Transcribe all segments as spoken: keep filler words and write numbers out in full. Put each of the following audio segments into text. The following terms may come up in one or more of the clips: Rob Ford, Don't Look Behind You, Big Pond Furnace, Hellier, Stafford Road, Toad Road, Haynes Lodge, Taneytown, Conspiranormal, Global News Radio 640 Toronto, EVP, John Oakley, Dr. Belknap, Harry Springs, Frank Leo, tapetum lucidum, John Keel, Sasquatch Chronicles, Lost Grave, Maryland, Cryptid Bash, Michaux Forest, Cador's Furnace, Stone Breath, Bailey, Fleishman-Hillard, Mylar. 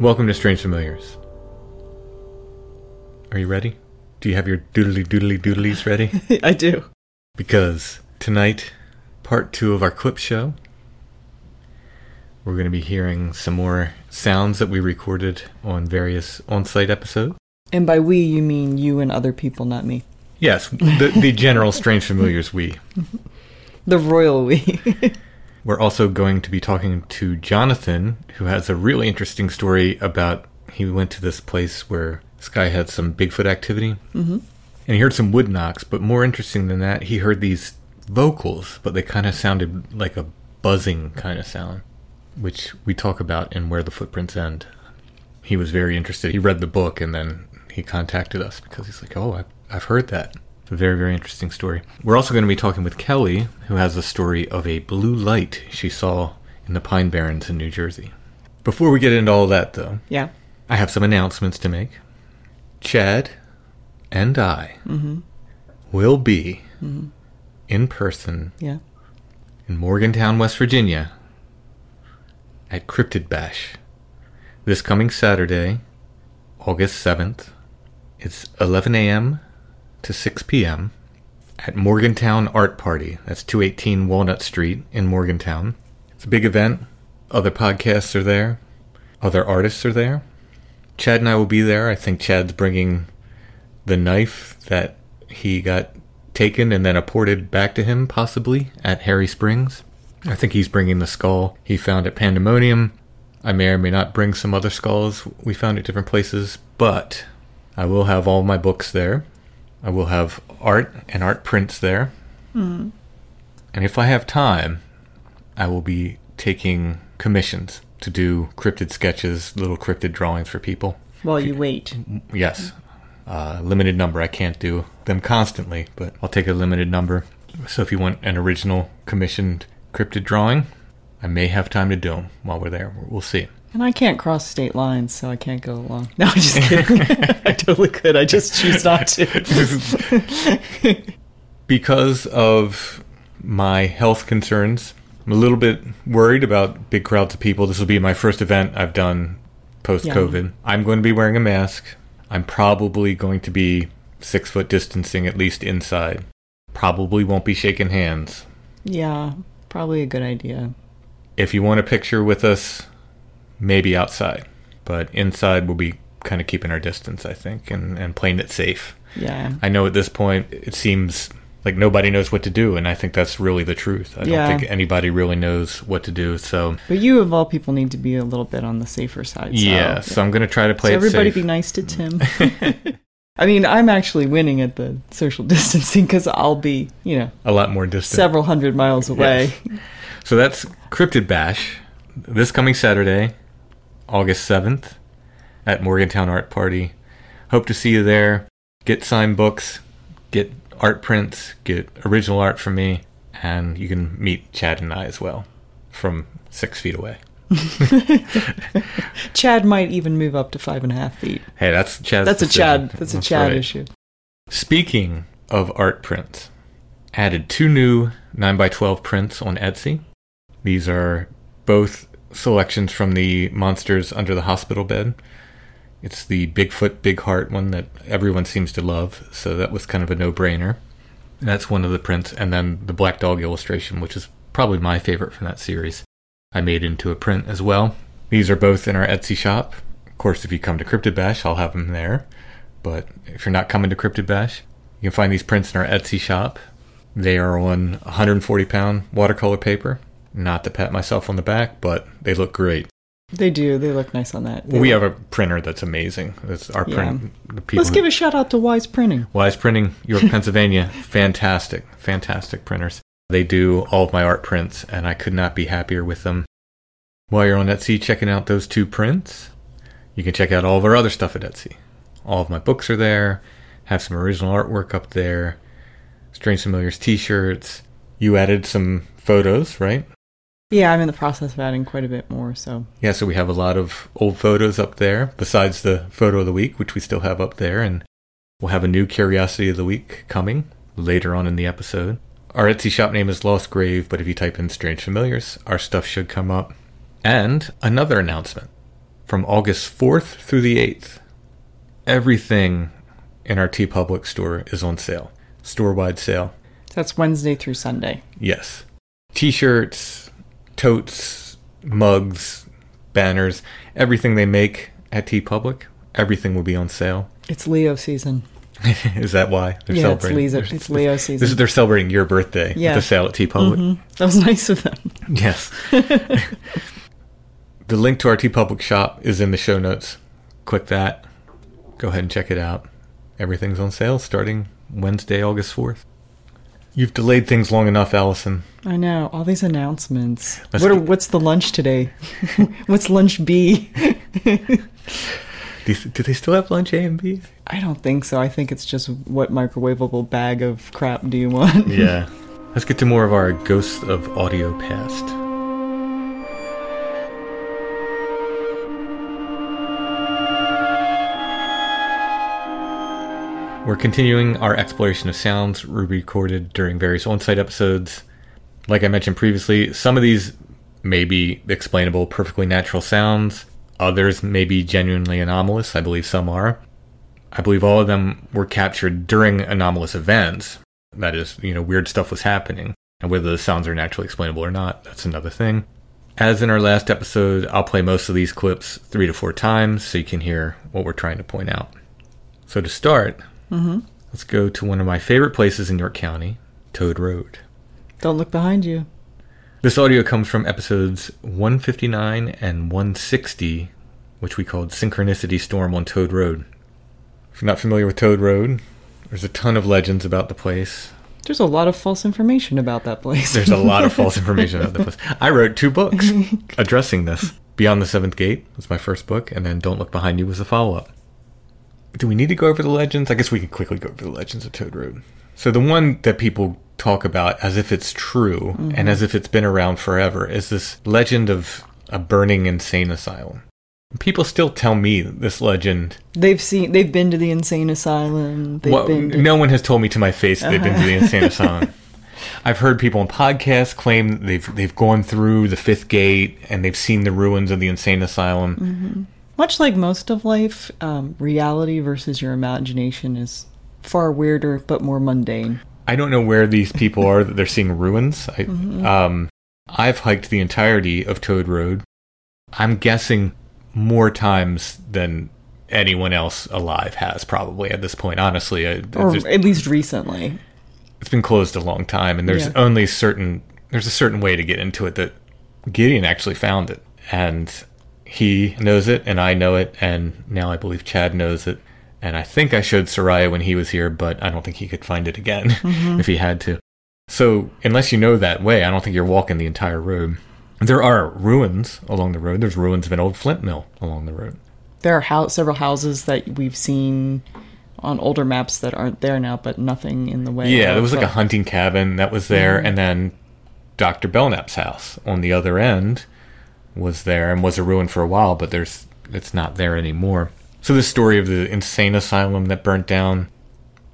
Welcome to Strange Familiars. Are you ready? Do you have your doodly doodly doodlies ready? I do. Because tonight, part two of our clip show, we're going to be hearing some more sounds that we recorded on various on-site episodes. And by we, you mean you and other people, not me. Yes, the, the general Strange Familiars we. The royal we. We're also going to be talking to Jonathan, who has a really interesting story about he went to this place where this guy had some Bigfoot activity, mm-hmm. and he heard some wood knocks, but more interesting than that, he heard these vocals, but they kind of sounded like a buzzing kind of sound, which we talk about in Where the Footprints End. He was very interested. He read the book, and then he contacted us because he's like, oh, I've heard that. It's a very, very interesting story. We're also going to be talking with Kelly, who has a story of a blue light she saw in the Pine Barrens in New Jersey. Before we get into all that, though, yeah, I have some announcements to make. Chad and I mm-hmm. will be mm-hmm. in person yeah. in Morgantown, West Virginia at Cryptid Bash this coming Saturday, August seventh. It's eleven a.m. to six p.m. at Morgantown Art Party. That's two eighteen Walnut Street in Morgantown. It's a big event. Other podcasts are there. Other artists are there. Chad and I will be there. I think Chad's bringing the knife that he got taken and then apported back to him, possibly, at Harry Springs. I think he's bringing the skull he found at Pandemonium. I may or may not bring some other skulls we found at different places, but I will have all my books there. I will have art and art prints there. Mm. And if I have time, I will be taking commissions to do cryptid sketches, little cryptid drawings for people. While you wait. Yes. Uh, limited number. I can't do them constantly, but I'll take a limited number. So if you want an original commissioned cryptid drawing, I may have time to do them while we're there. We'll see. And I can't cross state lines, so I can't go along. No, I'm just kidding. I totally could. I just choose not to. Because of my health concerns, I'm a little bit worried about big crowds of people. This will be my first event I've done post-COVID. Yeah. I'm going to be wearing a mask. I'm probably going to be six-foot distancing, at least inside. Probably won't be shaking hands. Yeah, probably a good idea. If you want a picture with us, maybe outside. But inside, we'll be kind of keeping our distance, I think, and, and playing it safe. Yeah. I know at this point, it seems like nobody knows what to do, and I think that's really the truth. I yeah. don't think anybody really knows what to do, so... But you, of all people, need to be a little bit on the safer side. So. Yeah, so I'm going to try to play so it safe. So everybody be nice to Tim. I mean, I'm actually winning at the social distancing because I'll be, you know... A lot more distant. Several hundred miles away. Yes. So that's Cryptid Bash this coming Saturday, August seventh, at Morgantown Art Party. Hope to see you there. Get signed books, get art prints, get original art from me, and you can meet Chad and I as well from six feet away. Chad might even move up to five and a half feet. Hey, that's Chad's That's decision. a Chad. That's, that's a Chad right. issue. Speaking of art prints, added two new nine by twelve prints on Etsy. These are both selections from the Monsters Under the Hospital Bed. It's the Bigfoot, Big Heart one that everyone seems to love, so that was kind of a no-brainer. And that's one of the prints, and then the Black Dog illustration, which is probably my favorite from that series, I made into a print as well. These are both in our Etsy shop. Of course, if you come to Cryptid Bash, I'll have them there. But if you're not coming to Cryptid Bash, you can find these prints in our Etsy shop. They are on one hundred forty pound watercolor paper. Not to pat myself on the back, but they look great. They do. They look nice on that. They we look... have a printer that's amazing. That's our yeah. print. The people Let's who... give a shout out to Wise Printing. Wise Printing, York, Pennsylvania. Fantastic, fantastic printers. They do all of my art prints, and I could not be happier with them. While you're on Etsy checking out those two prints, you can check out all of our other stuff at Etsy. All of my books are there. Have some original artwork up there. Strange Familiars t-shirts. You added some photos, right? Yeah, I'm in the process of adding quite a bit more, so... Yeah, so we have a lot of old photos up there, besides the photo of the week, which we still have up there, and we'll have a new Curiosity of the Week coming later on in the episode. Our Etsy shop name is Lost Grave, but if you type in Strange Familiars, our stuff should come up. And another announcement. From August fourth through the eighth, everything in our TeePublic store is on sale. Store-wide sale. That's Wednesday through Sunday. Yes. T-shirts... totes, mugs, banners, everything they make at TeePublic, everything will be on sale. It's Leo season. Is that why? They're yeah, celebrating. It's, it's Leo season. This is, they're celebrating your birthday yeah. with the sale at TeePublic. Mm-hmm. That was nice of them. Yes. The link to our TeePublic shop is in the show notes. Click that. Go ahead and check it out. Everything's on sale starting Wednesday, August fourth. You've delayed things long enough, Allison. I know. All these announcements. What are, what's the lunch today? What's lunch B? do, do they still have lunch A and B? I don't think so. I think it's just what microwavable bag of crap do you want? Yeah. Let's get to more of our Ghosts of Audio Past. We're continuing our exploration of sounds we recorded during various on-site episodes. Like I mentioned previously, some of these may be explainable, perfectly natural sounds. Others may be genuinely anomalous. I believe some are. I believe all of them were captured during anomalous events. That is, you know, weird stuff was happening. And whether the sounds are naturally explainable or not, that's another thing. As in our last episode, I'll play most of these clips three to four times so you can hear what we're trying to point out. So to start... Mm-hmm. Let's go to one of my favorite places in York County, Toad Road. Don't Look Behind You. This audio comes from episodes one fifty-nine and one sixty, which we called Synchronicity Storm on Toad Road. If you're not familiar with Toad Road, there's a ton of legends about the place. There's a lot of false information about that place. There's a lot of false information about the place. I wrote two books addressing this. Beyond the Seventh Gate was my first book, and then Don't Look Behind You was a follow-up. Do we need to go over the legends? I guess we can quickly go over the legends of Toad Road. So the one that people talk about as if it's true mm-hmm. and as if it's been around forever is this legend of a burning insane asylum. People still tell me this legend. They've seen, they've been to the insane asylum. Well, been to... No one has told me to my face that they've uh-huh. been to the insane asylum. I've heard people on podcasts claim they've they've gone through the fifth gate and they've seen the ruins of the insane asylum. Mm-hmm. Much like most of life, um, reality versus your imagination is far weirder but more mundane. I don't know where these people are that they're seeing ruins. I, mm-hmm. um, I've hiked the entirety of Toad Road. I'm guessing more times than anyone else alive has probably at this point, honestly. I, or at least recently. It's been closed a long time, and there's yeah. only certain... There's a certain way to get into it that Gideon actually found it. And he knows it, and I know it, and now I believe Chad knows it. And I think I showed Soraya when he was here, but I don't think he could find it again mm-hmm. if he had to. So unless you know that way, I don't think you're walking the entire road. There are ruins along the road. There's ruins of an old flint mill along the road. There are house, several houses that we've seen on older maps that aren't there now, but nothing in the way. Yeah, there was like a hunting cabin that was there, mm-hmm. and then Doctor Belknap's house on the other end was there and was a ruin for a while, but there's it's not there anymore. So the story of the insane asylum that burnt down,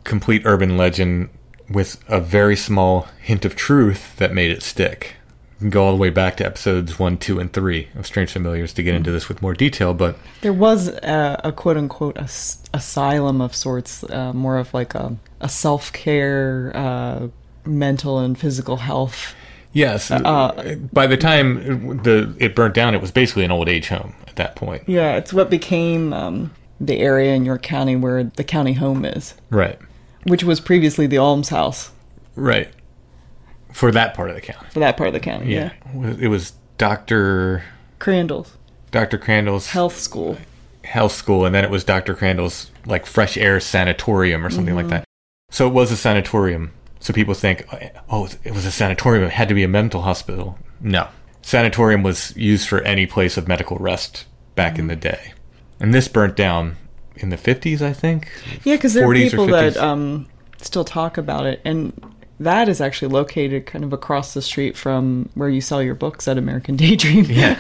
complete urban legend with a very small hint of truth that made it stick. You can go all the way back to episodes one, two, and three of Strange Familiars to get into this with more detail, but... There was a, a quote-unquote as- asylum of sorts, uh, more of like a, a self-care, uh, mental and physical health. Yes. Uh, by the time the it burnt down, it was basically an old age home at that point. Yeah, it's what became... Um, the area in York County where the county home is. Right. Which was previously the almshouse. Right. For that part of the county. For that part of the county, yeah. yeah. It was Doctor Crandall's. Doctor Crandall's. Health school. Health school, and then it was Doctor Crandall's, like, fresh air sanatorium or something mm-hmm. like that. So it was a sanatorium. So people think, oh, it was a sanatorium. It had to be a mental hospital. No. Sanatorium was used for any place of medical rest back mm-hmm. in the day. And this burnt down in the fifties, I think. Yeah, because there are people that um, still talk about it. And that is actually located kind of across the street from where you sell your books at American Daydream. Yeah.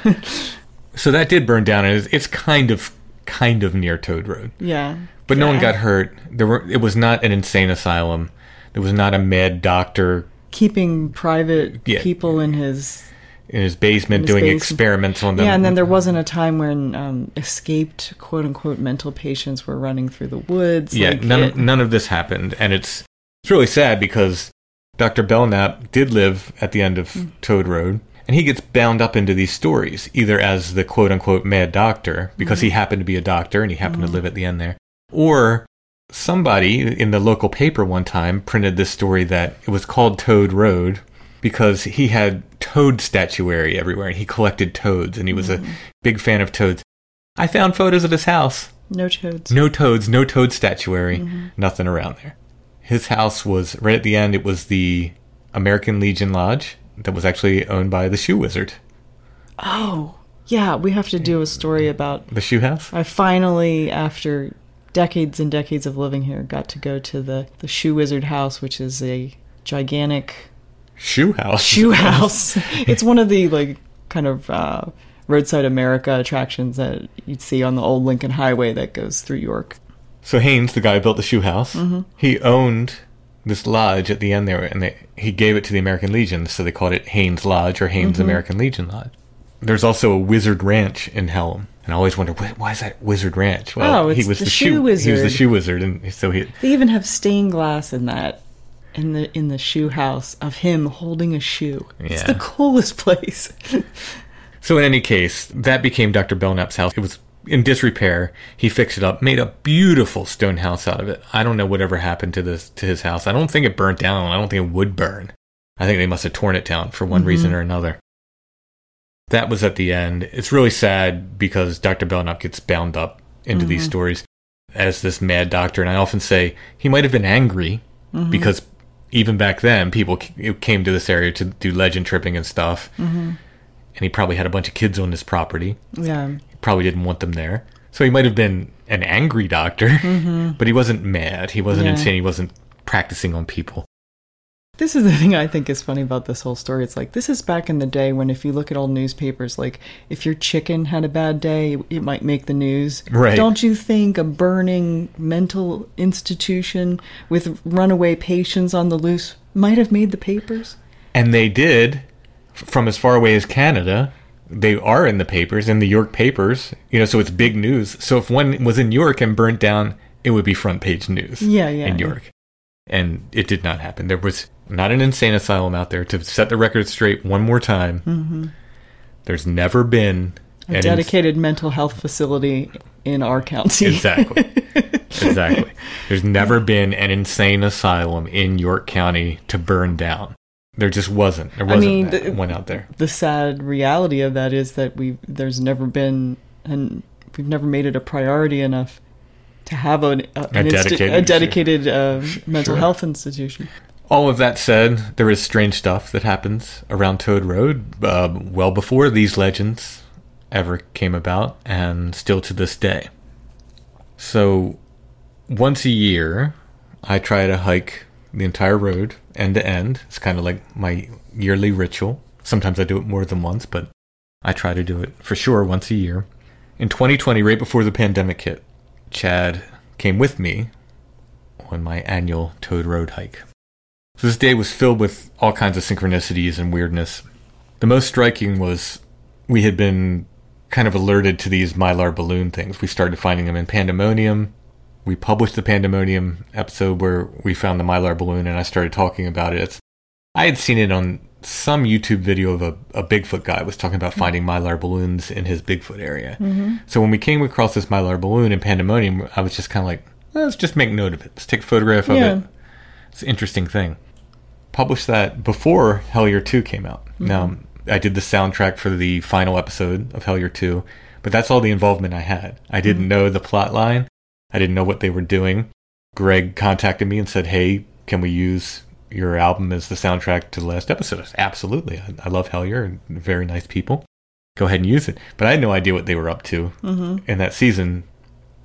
So that did burn down. And it's kind of kind of near Toad Road. Yeah. But no yeah. one got hurt. There were. It was not an insane asylum. There was not a mad doctor. Keeping private yeah. people in his... in his basement in his doing basement. experiments on them. Yeah, and then there wasn't a time when um, escaped, quote-unquote, mental patients were running through the woods. Yeah, like none, it, of, none of this happened. And it's it's really sad because Doctor Belknap did live at the end of mm. Toad Road, and he gets bound up into these stories, either as the quote-unquote mad doctor, because mm. he happened to be a doctor and he happened mm. to live at the end there, or somebody in the local paper one time printed this story that it was called Toad Road because he had toad statuary everywhere, and he collected toads, and he was mm. a big fan of toads. I found photos of his house. No toads. No toads, no toad statuary, mm-hmm. nothing around there. His house was, right at the end, it was the American Legion Lodge that was actually owned by the Shoe Wizard. Oh, yeah, we have to do a story about... The Shoe House? I finally, after decades and decades of living here, got to go to the, the Shoe Wizard house, which is a gigantic... Shoe House. Shoe House. It's one of the like kind of uh, roadside America attractions that you'd see on the old Lincoln Highway that goes through York. So Haynes, the guy who built the Shoe House, mm-hmm. he owned this lodge at the end there, and they, he gave it to the American Legion, so they called it Haynes Lodge or Haynes mm-hmm. American Legion Lodge. There's also a Wizard Ranch in Helm. And I always wonder, why is that Wizard Ranch? Well, oh, it's he was the, the shoe, shoe Wizard. He was the Shoe Wizard, and so he... They even have stained glass in that. In the in the shoe house of him holding a shoe. Yeah. It's the coolest place. So in any case, that became Doctor Belknap's house. It was in disrepair. He fixed it up, made a beautiful stone house out of it. I don't know whatever happened to this to his house. I don't think it burnt down. I don't think it would burn. I think they must have torn it down for one mm-hmm. reason or another. That was at the end. It's really sad because Doctor Belknap gets bound up into mm-hmm. these stories as this mad doctor. And I often say he might have been angry mm-hmm. because... Even back then, people came to this area to do legend tripping and stuff. Mm-hmm. And he probably had a bunch of kids on his property. Yeah. He probably didn't want them there. So he might have been an angry doctor, mm-hmm. but he wasn't mad. He wasn't yeah. insane. He wasn't practicing on people. This is the thing I think is funny about this whole story. It's like, this is back in the day when if you look at old newspapers, like, if your chicken had a bad day, it might make the news. Right. Don't you think a burning mental institution with runaway patients on the loose might have made the papers? And they did, from as far away as Canada. They are in the papers, in the York papers, you know, so it's big news. So if one was in York and burnt down, it would be front page news yeah, yeah, in York. Yeah. and it did not happen. There was not an insane asylum out there. To set the record straight one more time, mm-hmm. there's never been a dedicated ins- mental health facility in our county. Exactly. Exactly. There's never been an insane asylum in York County to burn down. There just wasn't. There wasn't I mean, that the, one out there. The sad reality of that is that we there's never been, and we've never made it a priority enough to have an, a, an a dedicated, insti- a dedicated uh, mental sure. health institution. All of that said, there is strange stuff that happens around Toad Road uh, well before these legends ever came about, and still to this day. So once a year, I try to hike the entire road end to end. It's kind of like my yearly ritual. Sometimes I do it more than once, but I try to do it for sure once a year. In twenty twenty, right before the pandemic hit, Chad came with me on my annual Toad Road hike. So this day was filled with all kinds of synchronicities and weirdness. The most striking was we had been kind of alerted to these Mylar balloon things. We started finding them in Pandemonium. We published the Pandemonium episode where we found the Mylar balloon, and I started talking about it. It's, I had seen it on some YouTube video of a, a Bigfoot guy was talking about finding Mylar balloons in his Bigfoot area. Mm-hmm. So when we came across this Mylar balloon in Pandemonium, I was just kind of like, let's just make note of it. Let's take a photograph of yeah. it. It's an interesting thing. Published that before Hellier two came out. Mm-hmm. Now, I did the soundtrack for the final episode of Hellier two, but that's all the involvement I had. I didn't mm-hmm. know the plot line. I didn't know what they were doing. Greg contacted me and said, hey, can we use your album as the soundtrack to the last episode? I said, absolutely. I, I love Hellier and very nice people. Go ahead and use it. But I had no idea what they were up to. Mm-hmm. In that season,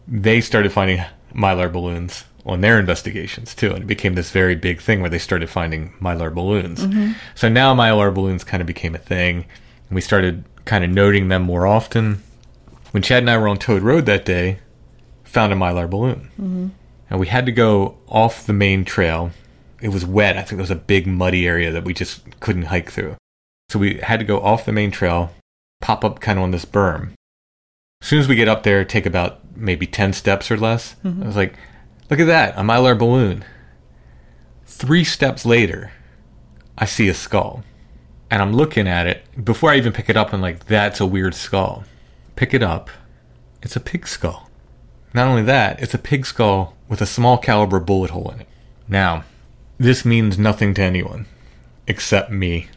they started finding Mylar balloons on their investigations, too. And it became this very big thing where they started finding Mylar balloons. Mm-hmm. So now Mylar balloons kind of became a thing. And we started kind of noting them more often. When Chad and I were on Toad Road that day, found a Mylar balloon. Mm-hmm. And we had to go off the main trail. It was wet. I think there was a big muddy area that we just couldn't hike through. So we had to go off the main trail, pop up kind of on this berm. As soon as we get up there, take about maybe ten steps or less. Mm-hmm. I was like, look at that, a Mylar balloon. Three steps later, I see a skull. And I'm looking at it. Before I even pick it up, I'm like, that's a weird skull. Pick it up. It's a pig skull. Not only that, it's a pig skull with a small caliber bullet hole in it. Now, this means nothing to anyone except me,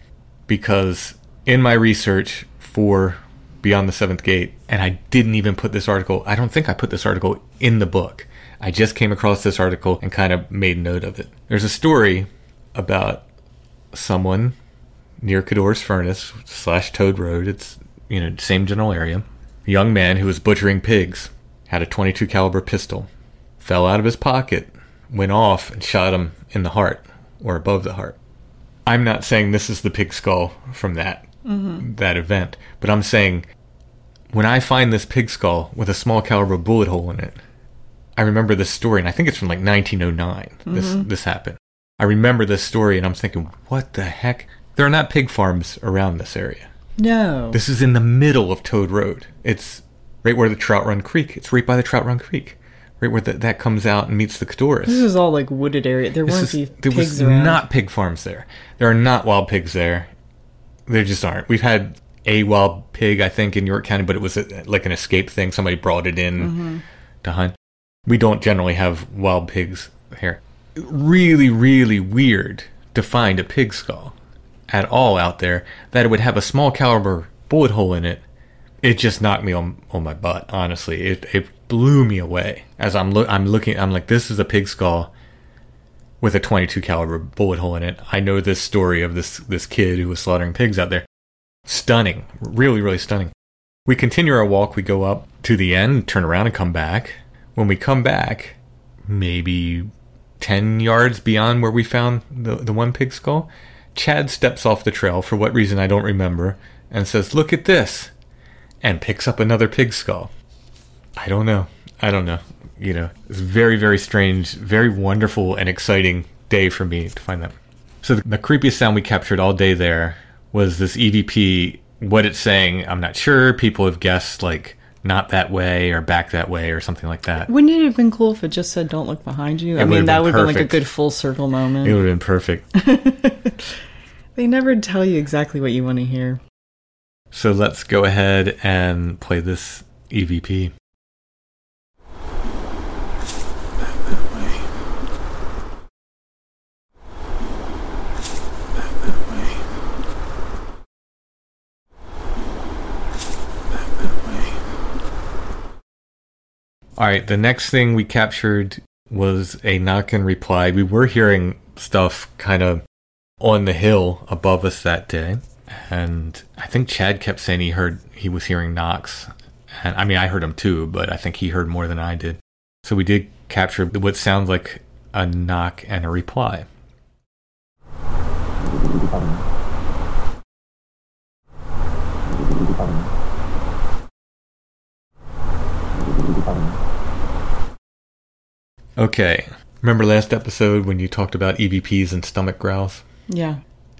because in my research for Beyond the Seventh Gate, and I didn't even put this article, I don't think I put this article in the book. I just came across this article and kind of made note of it. There's a story about someone near Cador's Furnace slash Toad Road. It's, you know, same general area. A young man who was butchering pigs. Had a twenty-two caliber pistol, fell out of his pocket, went off and shot him in the heart or above the heart. I'm not saying this is the pig skull from that mm-hmm. that event, but I'm saying when I find this pig skull with a small caliber bullet hole in it, I remember this story, and I think it's from like nineteen oh nine. Mm-hmm. This this happened. I remember this story, and I'm thinking, what the heck? There are not pig farms around this area. No. This is in the middle of Toad Road. It's right where the Trout Run Creek. It's right by the Trout Run Creek. Right where the, that comes out and meets the Codorus. This is all like wooded area. There weren't these pigs around. There was not pig farms there. There are not wild pigs there. There just aren't. We've had a wild pig, I think, in York County, but it was a, like an escape thing. Somebody brought it in mm-hmm. to hunt. We don't generally have wild pigs here. Really, really weird to find a pig skull at all out there that it would have a small caliber bullet hole in it. It just knocked me on, on my butt, honestly. It it blew me away. As I'm lo- I'm looking, I'm like, this is a pig skull with a twenty-two caliber bullet hole in it. I know this story of this, this kid who was slaughtering pigs out there. Stunning. Really, really stunning. We continue our walk. We go up to the end, turn around, and come back. When we come back, maybe ten yards beyond where we found the, the one pig skull, Chad steps off the trail, for what reason I don't remember, and says, look at this. And picks up another pig skull. I don't know. I don't know. You know, it's very, very strange, very wonderful and exciting day for me to find that. So the, the creepiest sound we captured all day there was this E V P. What it's saying, I'm not sure. People have guessed like not that way or back that way or something like that. Wouldn't it have been cool if it just said Don't Look Behind You? I mean, that would have been like a good full circle moment. It would have been perfect. They never tell you exactly what you want to hear. So let's go ahead and play this E V P. All right, the next thing we captured was a knock and reply. We were hearing stuff kind of on the hill above us that day. And I think Chad kept saying he heard he was hearing knocks. And I mean, I heard them too, but I think he heard more than I did. So we did capture what sounds like a knock and a reply. Okay. Remember last episode when you talked about E V Ps and stomach growls? Yeah.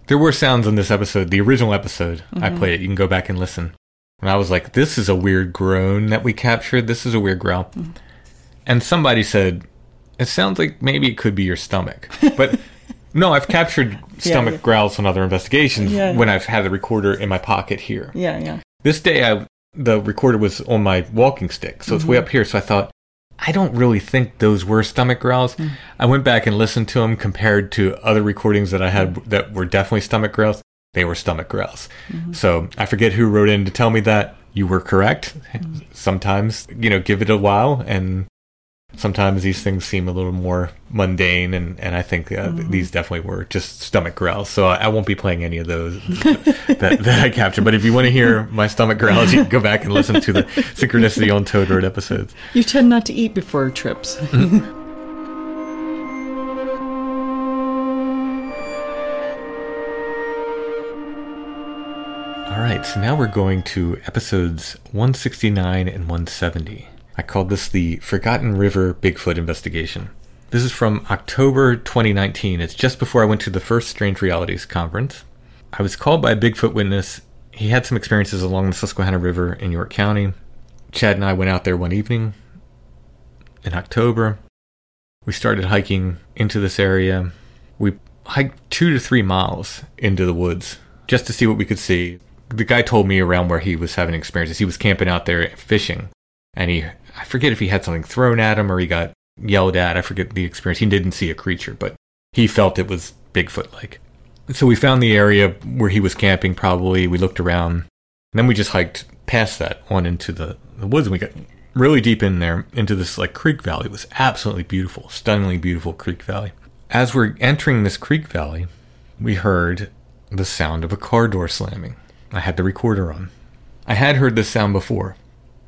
There were sounds in this episode, the original episode. Mm-hmm. I played it. You can go back and listen. And I was like, this is a weird groan that we captured. This is a weird growl. Mm-hmm. And somebody said, it sounds like maybe it could be your stomach. But no, I've captured stomach yeah, yeah. growls on other investigations yeah, when yeah. I've had the recorder in my pocket here. Yeah, yeah. This day, I, the recorder was on my walking stick. So mm-hmm. it's way up here. So I thought, I don't really think those were stomach growls. Mm. I went back and listened to them compared to other recordings that I had that were definitely stomach growls. They were stomach growls. Mm-hmm. So I forget who wrote in to tell me that. You were correct. Mm. Sometimes, you know, give it a while. And sometimes these things seem a little more mundane. And, and I think uh, mm. these definitely were just stomach growls. So I, I won't be playing any of those that, that I captured. But if you want to hear my stomach growls, you can go back and listen to the Synchronicity on Toad Road episodes. You tend not to eat before trips. Mm-hmm. All right, so now we're going to episodes one sixty-nine and one seventy. I called this the Forgotten River Bigfoot Investigation. This is from October twenty nineteen. It's just before I went to the first Strange Realities conference. I was called by a Bigfoot witness. He had some experiences along the Susquehanna River in York County. Chad and I went out there one evening in October. We started hiking into this area. We hiked two to three miles into the woods just to see what we could see. The guy told me around where he was having experiences. He was camping out there fishing. And he, I forget if he had something thrown at him or he got yelled at. I forget the experience. He didn't see a creature, but he felt it was Bigfoot-like. So we found the area where he was camping, probably. We looked around. And then we just hiked past that on into the, the woods. And we got really deep in there into this like creek valley. It was absolutely beautiful, stunningly beautiful creek valley. As we're entering this creek valley, we heard the sound of a car door slamming. I had the recorder on. I had heard this sound before.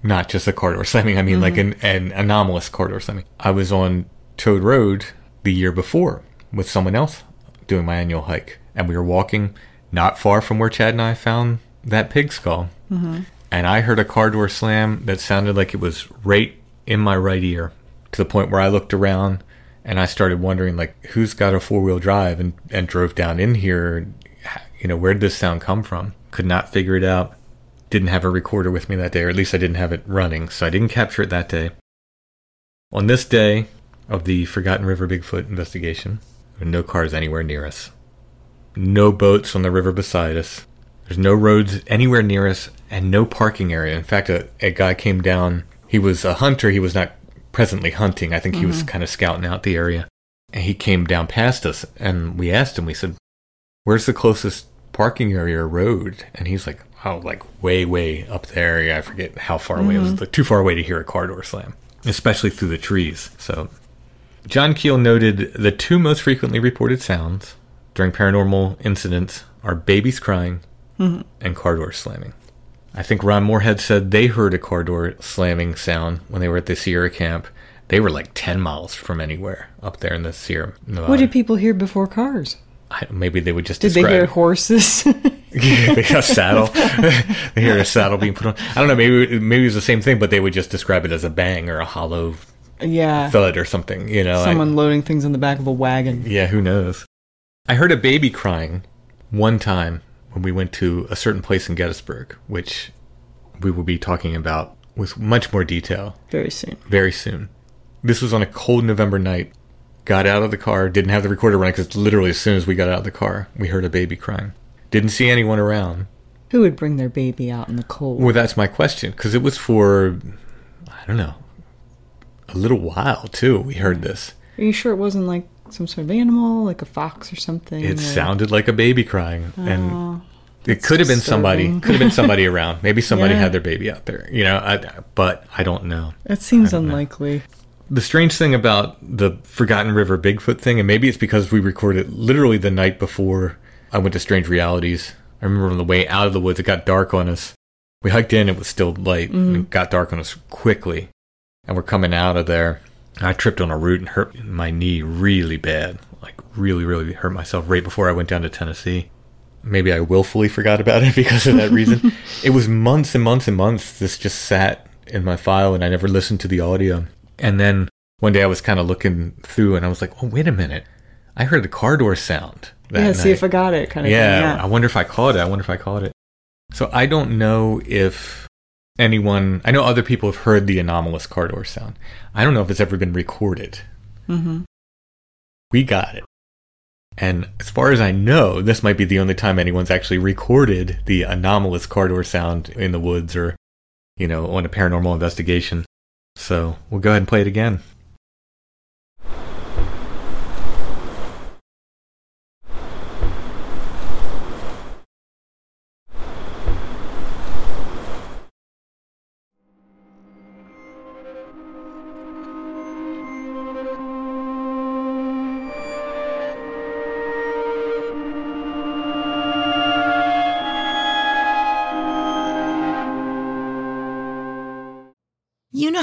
Not just a car door slamming. I mean, mm-hmm. like an, an anomalous car door slamming. I was on Toad Road the year before with someone else doing my annual hike. And we were walking not far from where Chad and I found that pig skull. Mm-hmm. And I heard a car door slam that sounded like it was right in my right ear, to the point where I looked around and I started wondering, like, who's got a four-wheel drive and, and drove down in here? You know, where did this sound come from? Could not figure it out. Didn't have a recorder with me that day, or at least I didn't have it running, so I didn't capture it that day. On this day of the Forgotten River Bigfoot investigation, there were no cars anywhere near us. No boats on the river beside us. There's no roads anywhere near us, and no parking area. In fact, a, a guy came down. He was a hunter. He was not presently hunting. I think mm-hmm. he was kind of scouting out the area. And he came down past us, and we asked him, we said, where's the closest parking area or road? And he's like, oh, like way, way up there. I forget how far away. Mm-hmm. It was like too far away to hear a car door slam, especially through the trees. So John Keel noted the two most frequently reported sounds during paranormal incidents are babies crying mm-hmm. and car door slamming. I think Ron Moorhead said they heard a car door slamming sound when they were at the Sierra camp. They were like ten miles from anywhere up there in the Sierra Nevada. What did people hear before cars? I, maybe they would just Did describe. Did they hear horses? Yeah, they got a saddle. They hear a saddle being put on. I don't know, maybe maybe it was the same thing, but they would just describe it as a bang or a hollow yeah. thud or something. You know, someone I, loading things in the back of a wagon. Yeah, who knows? I heard a baby crying one time when we went to a certain place in Gettysburg, which we will be talking about with much more detail. Very soon. Very soon. This was on a cold November night. Got out of the car, didn't have the recorder running, because literally as soon as we got out of the car, we heard a baby crying. Didn't see anyone around. Who would bring their baby out in the cold? Well, that's my question, because it was for, I don't know, a little while, too, we heard this. Are you sure it wasn't like some sort of animal, like a fox or something? It or... sounded like a baby crying, oh, and it could have been somebody, could have been somebody around. Maybe somebody yeah. had their baby out there, you know, I, but I don't know. That seems unlikely. Know. The strange thing about the Forgotten River Bigfoot thing, and maybe it's because we recorded literally the night before I went to Strange Realities. I remember on the way out of the woods, it got dark on us. We hiked in, it was still light, mm-hmm. and it got dark on us quickly. And we're coming out of there. I tripped on a root and hurt my knee really bad. Like, really, really hurt myself right before I went down to Tennessee. Maybe I willfully forgot about it because of that reason. It was months and months and months. This just sat in my file, and I never listened to the audio. And then one day I was kind of looking through and I was like, oh, wait a minute. I heard the car door sound. That yeah, see if I got it kind of yeah, thing. Yeah, I wonder if I caught it. I wonder if I caught it. So I don't know if anyone, I know other people have heard the anomalous car door sound. I don't know if it's ever been recorded. Mm-hmm. We got it. And as far as I know, this might be the only time anyone's actually recorded the anomalous car door sound in the woods or, you know, on a paranormal investigation. So we'll go ahead and play it again. You know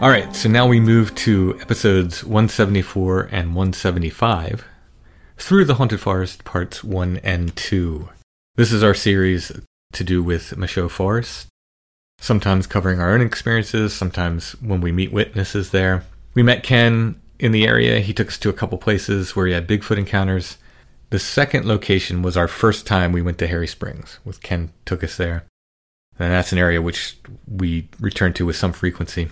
All right, so now we move to episodes one seventy-four and one seventy-five through the Haunted Forest parts one and two. This is our series to do with Michaux Forest, sometimes covering our own experiences, sometimes when we meet witnesses there. We met Ken in the area. He took us to a couple places where he had Bigfoot encounters. The second location was our first time we went to Harry Springs, with Ken took us there. And that's an area which we return to with some frequency.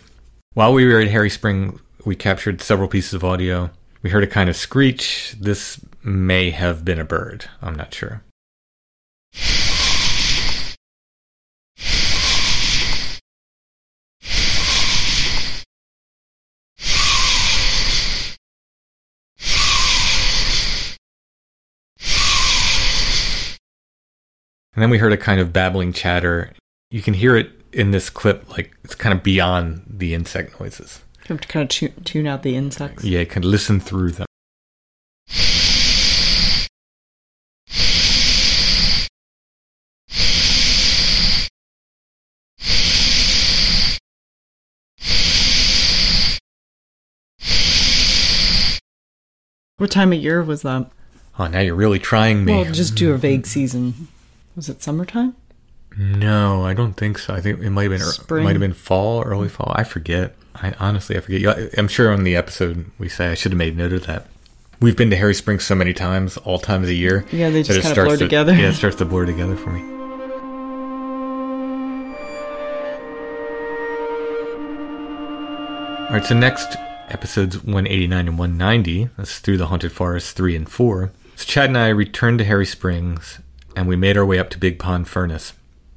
While we were at Harry Spring, we captured several pieces of audio. We heard a kind of screech. This may have been a bird. I'm not sure. And then we heard a kind of babbling chatter. You can hear it in this clip, like it's kind of beyond the insect noises. You have to kind of tune, tune out the insects. Yeah, kind of listen through them. What time of year was that? Oh, now you're really trying me. Well, just do a vague season. Was it summertime? No, I don't think so. I think it might have been spring. Might have been fall, early fall. I forget. I honestly, I forget. I'm sure on the episode we say I should have made note of that. We've been to Harry Springs so many times, all times a year. Yeah, they just kind of blur to, together. Yeah, it starts to blur together for me. All right, so next episodes one eighty-nine and one ninety. That's Through the Haunted Forest three and four. So Chad and I returned to Harry Springs, and we made our way up to Big Pond Furnace.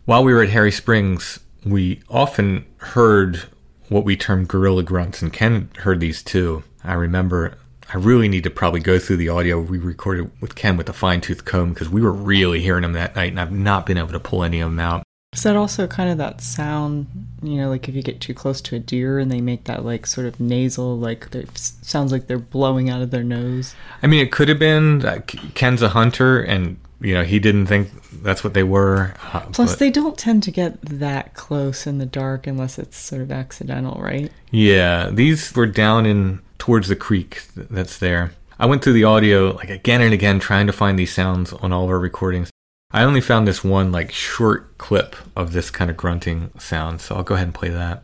While we were at Harry Springs, we often heard what we term gorilla grunts, and Ken heard these too. I remember I really need to probably go through the audio we recorded with Ken with a fine-tooth comb because we were really hearing them that night, and I've not been able to pull any of them out. Is that also kind of that sound, you know, like if you get too close to a deer and they make that, like, sort of nasal, like, sounds like they're blowing out of their nose? I mean, it could have been. Uh, Ken's a hunter, and, you know, he didn't think that's what they were. Uh, Plus, but they don't tend to get that close in the dark unless it's sort of accidental, right? Yeah, these were down in towards the creek that's there. I went through the audio, like, again and again, trying to find these sounds on all of our recordings. I only found this one, like, short clip of this kind of grunting sound, so I'll go ahead and play that.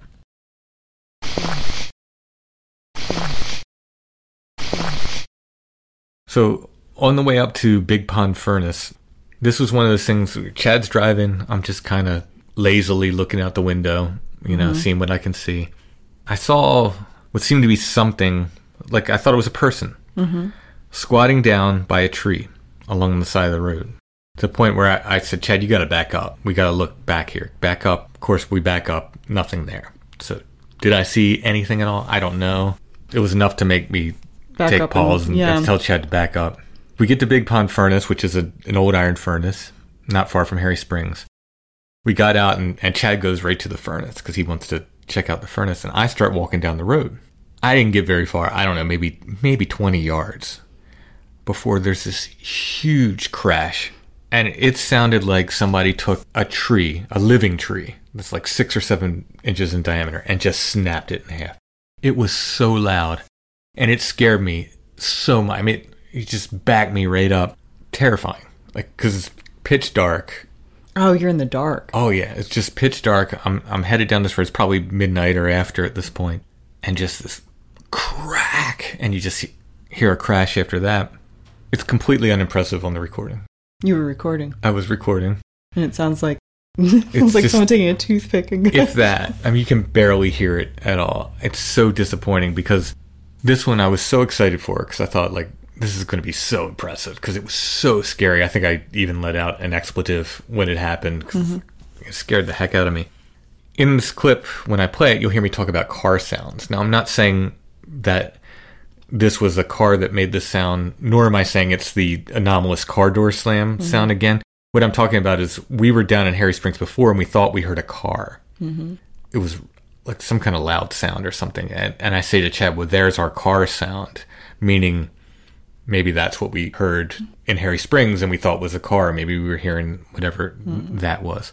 So, on the way up to Big Pond Furnace, this was one of those things, Chad's driving, I'm just kind of lazily looking out the window, you know, mm-hmm. seeing what I can see. I saw what seemed to be something, like, I thought it was a person, mm-hmm. squatting down by a tree along the side of the road. To the point where I, I said, Chad, you got to back up. We got to look back here. Back up. Of course, we back up. Nothing there. So did I see anything at all? I don't know. It was enough to make me back take pause and, and, yeah. and tell Chad to back up. We get to Big Pond Furnace, which is a, an old iron furnace, not far from Harry Springs. We got out, and, and Chad goes right to the furnace because he wants to check out the furnace. And I start walking down the road. I didn't get very far. I don't know, maybe maybe twenty yards before there's this huge crash. And it sounded like somebody took a tree, a living tree, that's like six or seven inches in diameter, and just snapped it in half. It was so loud, and it scared me so much. I mean, it, it just backed me right up. Terrifying, like, because it's pitch dark. Oh, you're in the dark. Oh, yeah. It's just pitch dark. I'm I'm headed down this road. It's probably midnight or after at this point. And just this crack, and you just hear a crash after that. It's completely unimpressive on the recording. You were recording. I was recording. And it sounds like it sounds like just, someone taking a toothpick and if that. I mean, you can barely hear it at all. It's so disappointing because this one I was so excited for because I thought, like, this is going to be so impressive because it was so scary. I think I even let out an expletive when it happened because mm-hmm. it scared the heck out of me. In this clip, when I play it, you'll hear me talk about car sounds. Now, I'm not saying that this was a car that made this sound, nor am I saying it's the anomalous car door slam mm-hmm. sound again. What I'm talking about is we were down in Harry Springs before and we thought we heard a car. Mm-hmm. It was like some kind of loud sound or something. And, and I say to Chad, well, there's our car sound, meaning maybe that's what we heard in Harry Springs and we thought was a car. Maybe we were hearing whatever mm-hmm. that was.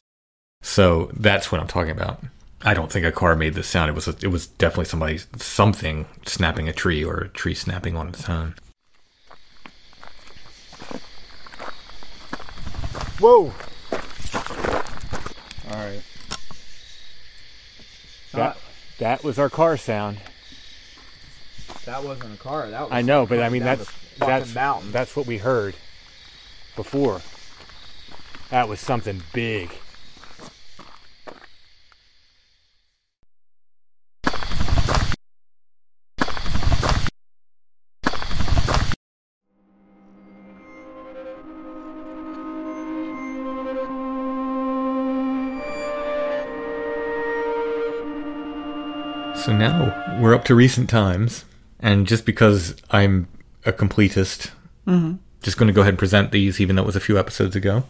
So that's what I'm talking about. I don't think a car made this sound. It was a, it was definitely somebody, something snapping a tree or a tree snapping on its own. Whoa! All right. That, uh, that was our car sound. That wasn't a car. That was. I know, but I mean that's that's mountain. That's what we heard before. That was something big. So now we're up to recent times, and just because I'm a completist, mm-hmm. just going to go ahead and present these, even though it was a few episodes ago.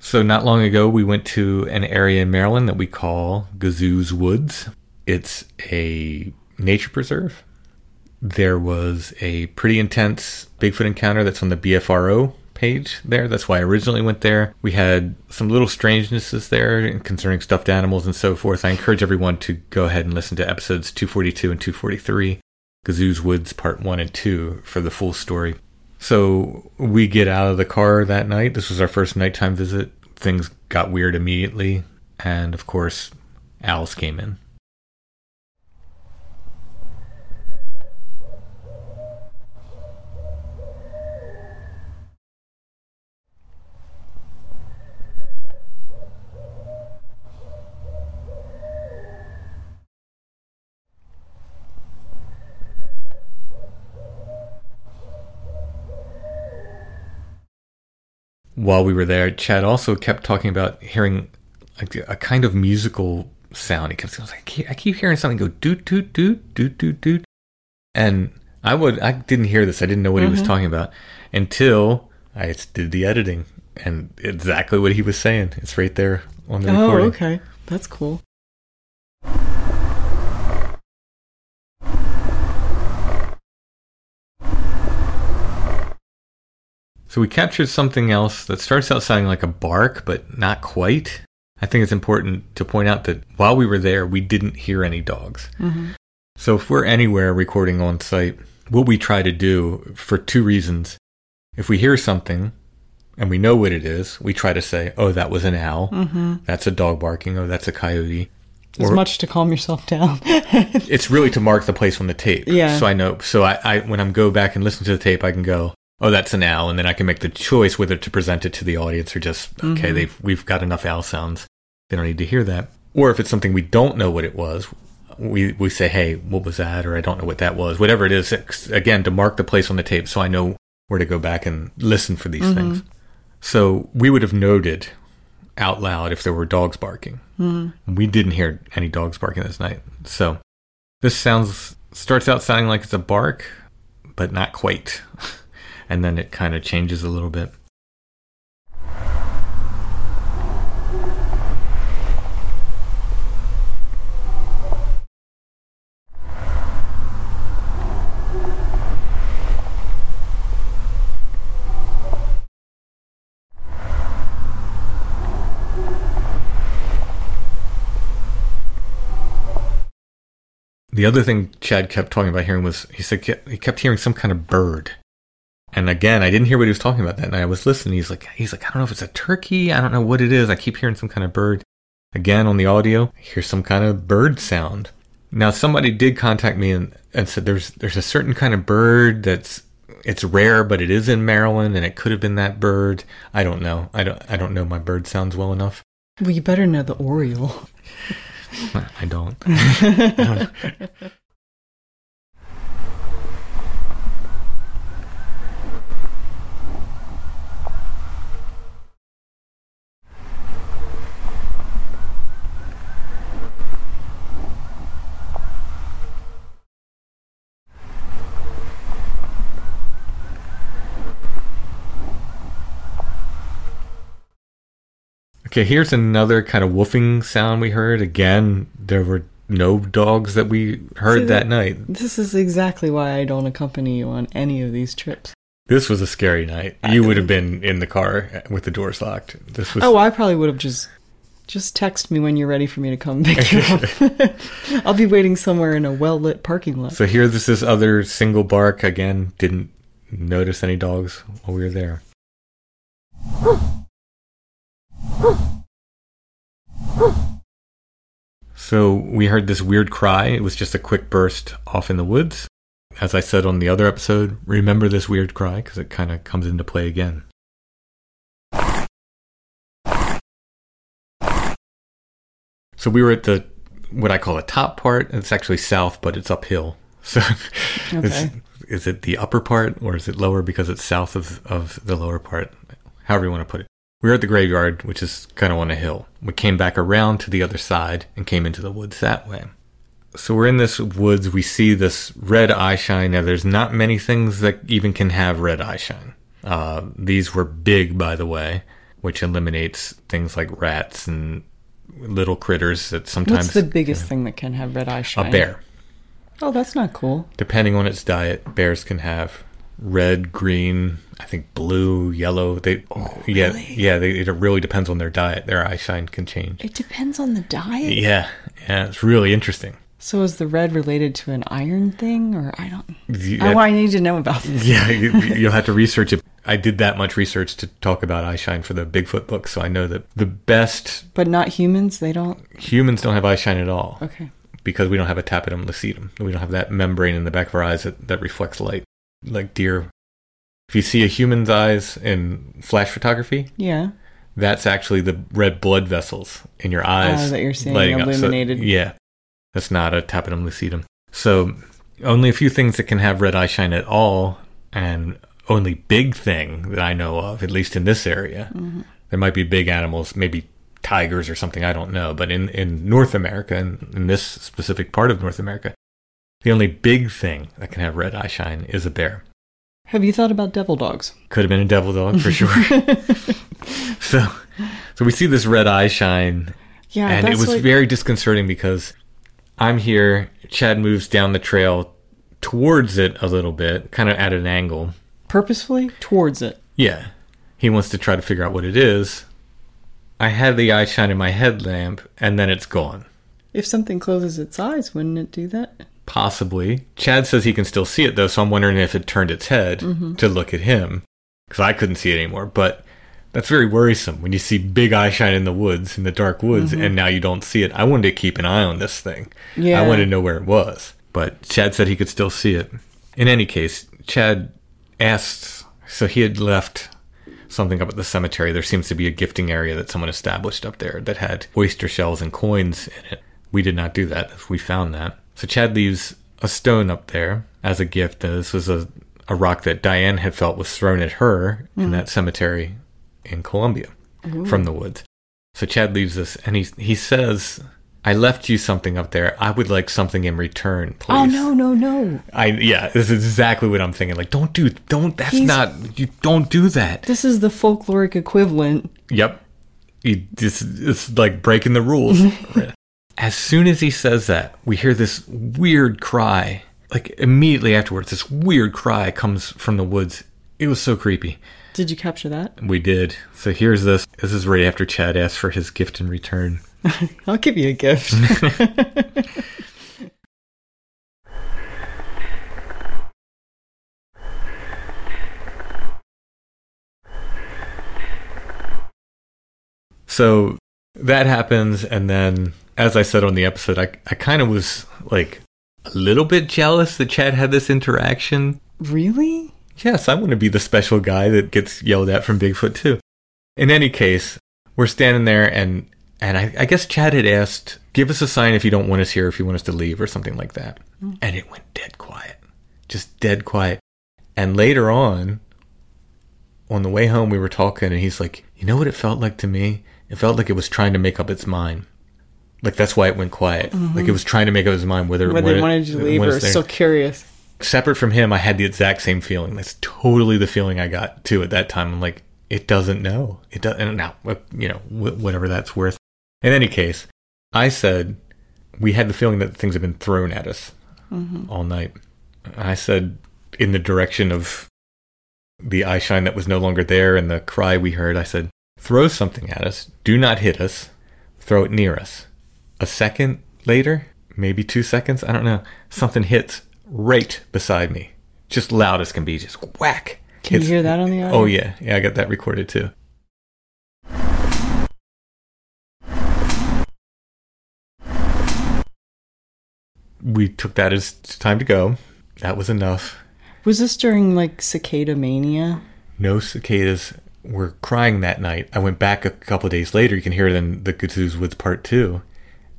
So not long ago, we went to an area in Maryland that we call Gazoo's Woods. It's a nature preserve. There was a pretty intense Bigfoot encounter that's on the B F R O page there. That's why I originally went there. We had some little strangenesses there concerning stuffed animals and so forth. I encourage everyone to go ahead and listen to episodes two forty-two and two forty-three, Gazoo's Woods Part one and two, for the full story. So we get out of the car that night. This was our first nighttime visit. Things got weird immediately. and of course, owls came in. While we were there, Chad also kept talking about hearing like a kind of musical sound. He kept saying, I keep, I keep hearing something go doot, doot, doot, doot, doot, doot. And I would, I didn't hear this. I didn't know what mm-hmm. he was talking about until I did the editing. And exactly what he was saying. It's right there on the oh, recording. Oh, okay. That's cool. So we captured something else that starts out sounding like a bark, but not quite. I think it's important to point out that while we were there, we didn't hear any dogs. Mm-hmm. So if we're anywhere recording on site, what we try to do for two reasons. If we hear something and we know what it is, we try to say, oh, that was an owl. Mm-hmm. That's a dog barking. Oh, that's a coyote. As or, much to calm yourself down. It's really to mark the place on the tape. Yeah. So I know. So I, I when I go back and listen to the tape, I can go, oh, that's an owl, and then I can make the choice whether to present it to the audience or just, okay, mm-hmm. they've, we've got enough owl sounds. They don't need to hear that. Or if it's something we don't know what it was, we, we say, hey, what was that? Or I don't know what that was. Whatever it is, again, to mark the place on the tape so I know where to go back and listen for these mm-hmm. things. So we would have noted out loud if there were dogs barking. Mm-hmm. We didn't hear any dogs barking this night. So this sounds starts out sounding like it's a bark, but not quite. And then it kind of changes a little bit. The other thing Chad kept talking about hearing was, he said he kept hearing some kind of bird. And again, I didn't hear what he was talking about that night. I was listening. He's like, he's like, I don't know if it's a turkey. I don't know what it is. I keep hearing some kind of bird. Again, on the audio, I hear some kind of bird sound. Now, somebody did contact me and, and said there's there's a certain kind of bird that's it's rare, but it is in Maryland, and it could have been that bird. I don't know. I don't I don't know my bird sounds well enough. Well, you better know the oriole. I don't. I don't know. Okay, here's another kind of woofing sound we heard. Again, there were no dogs that we heard See, that, that night. This is exactly why I don't accompany you on any of these trips. This was a scary night. I you didn't. would have been in the car with the doors locked. This was. Oh, I probably would have just... Just text me when you're ready for me to come pick you up. I'll be waiting somewhere in a well-lit parking lot. So here's this, this other single bark. Again, didn't notice any dogs while we were there. So we heard this weird cry. It was just a quick burst off in the woods. As I said on the other episode, remember this weird cry because it kind of comes into play again. So we were at the, what I call the top part. It's actually south, but it's uphill. So okay. is, is it the upper part or is it lower because it's south of, of the lower part? However you want to put it. We were at the graveyard, which is kind of on a hill. We came back around to the other side and came into the woods that way. So we're in this woods. We see this red eye shine. Now, there's not many things that even can have red eye shine. Uh, these were big, by the way, which eliminates things like rats and little critters that sometimes... What's the biggest you know, thing that can have red eye shine? A bear. Oh, that's not cool. Depending on its diet, bears can have... Red, green, I think blue, yellow. They, oh, yeah, really? yeah. They, it really depends on their diet. Their eye shine can change. It depends on the diet. Yeah, yeah. It's really interesting. So is the red related to an iron thing, or I don't? Yeah. Oh, I need to know about this. Yeah, you, you'll have to research it. I did that much research to talk about eyeshine for the Bigfoot book, so I know that the best... But not humans? They don't? Humans don't have eyeshine at all. Okay. Because we don't have a tapetum lucidum. We don't have that membrane in the back of our eyes that, that reflects light. Like deer. If you see a human's eyes in flash photography... Yeah. That's actually the red blood vessels in your eyes. Oh, that you're seeing illuminated. So, yeah. That's not a tapetum lucidum. So only a few things that can have red eyeshine at all, and only big thing that I know of, at least in this area. Mm-hmm. There might be big animals, maybe tigers or something, I don't know. But in, in North America, in, in this specific part of North America, the only big thing that can have red eyeshine is a bear. Have you thought about devil dogs? Could have been a devil dog for sure. So, so we see this red eye shine, yeah, and it was like... very disconcerting because I'm here. Chad moves down the trail towards it a little bit, kind of at an angle. Purposefully? Towards it? Yeah. He wants to try to figure out what it is. I had the eye shine in my headlamp, and then it's gone. If something closes its eyes, wouldn't it do that? Possibly. Chad says he can still see it, though, so I'm wondering if it turned its head mm-hmm. to look at him, because I couldn't see it anymore, but... That's very worrisome when you see big eyeshine in the woods, in the dark woods, mm-hmm. and now you don't see it. I wanted to keep an eye on this thing. Yeah. I wanted to know where it was. But Chad said he could still see it. In any case, Chad asked, so he had left something up at the cemetery. There seems to be a gifting area that someone established up there that had oyster shells and coins in it. We did not do that. We found that. So Chad leaves a stone up there as a gift. And this was a, a rock that Diane had felt was thrown at her mm. in that cemetery in Colombia Ooh. From the woods. So Chad leaves us, and he he says, I left you something up there. I would like something in return, please. Oh, no, no, no. I Yeah, this is exactly what I'm thinking. Like, don't do, don't, that's He's, not, you don't do that. This is the folkloric equivalent. Yep. He, this, it's like breaking the rules. As soon as he says that, we hear this weird cry. Like, immediately afterwards, this weird cry comes from the woods. It was so creepy. Did you capture that? We did. So here's this. This is right after Chad asked for his gift in return. I'll give you a gift. So that happens. And then, as I said on the episode, I, I kind of was like a little bit jealous that Chad had this interaction. Really? Yes, I want to be the special guy that gets yelled at from Bigfoot, too. In any case, we're standing there, and and I, I guess Chad had asked, give us a sign if you don't want us here, if you want us to leave, or something like that. Mm. And it went dead quiet. Just dead quiet. And later on, on the way home, we were talking, and he's like, you know what it felt like to me? It felt like it was trying to make up its mind. Like, that's why it went quiet. Mm-hmm. Like, it was trying to make up its mind whether, whether it wanted to leave or was so curious. Separate from him, I had the exact same feeling. That's totally the feeling I got, too, at that time. I'm like, it doesn't know. It doesn't know. You know, whatever that's worth. In any case, I said, we had the feeling that things had been thrown at us mm-hmm. all night. I said, in the direction of the eye shine that was no longer there and the cry we heard, I said, throw something at us. Do not hit us. Throw it near us. A second later, maybe two seconds, I don't know, something hits right beside me, just loud as can be, just whack. Can it's, you hear that on the audio? Oh yeah, yeah, I got that recorded too. We took that as time to go. That was enough. Was this during like cicada mania? No, cicadas were crying that night. I went back a couple of days later. You can hear them in the Gazoo's Woods part two,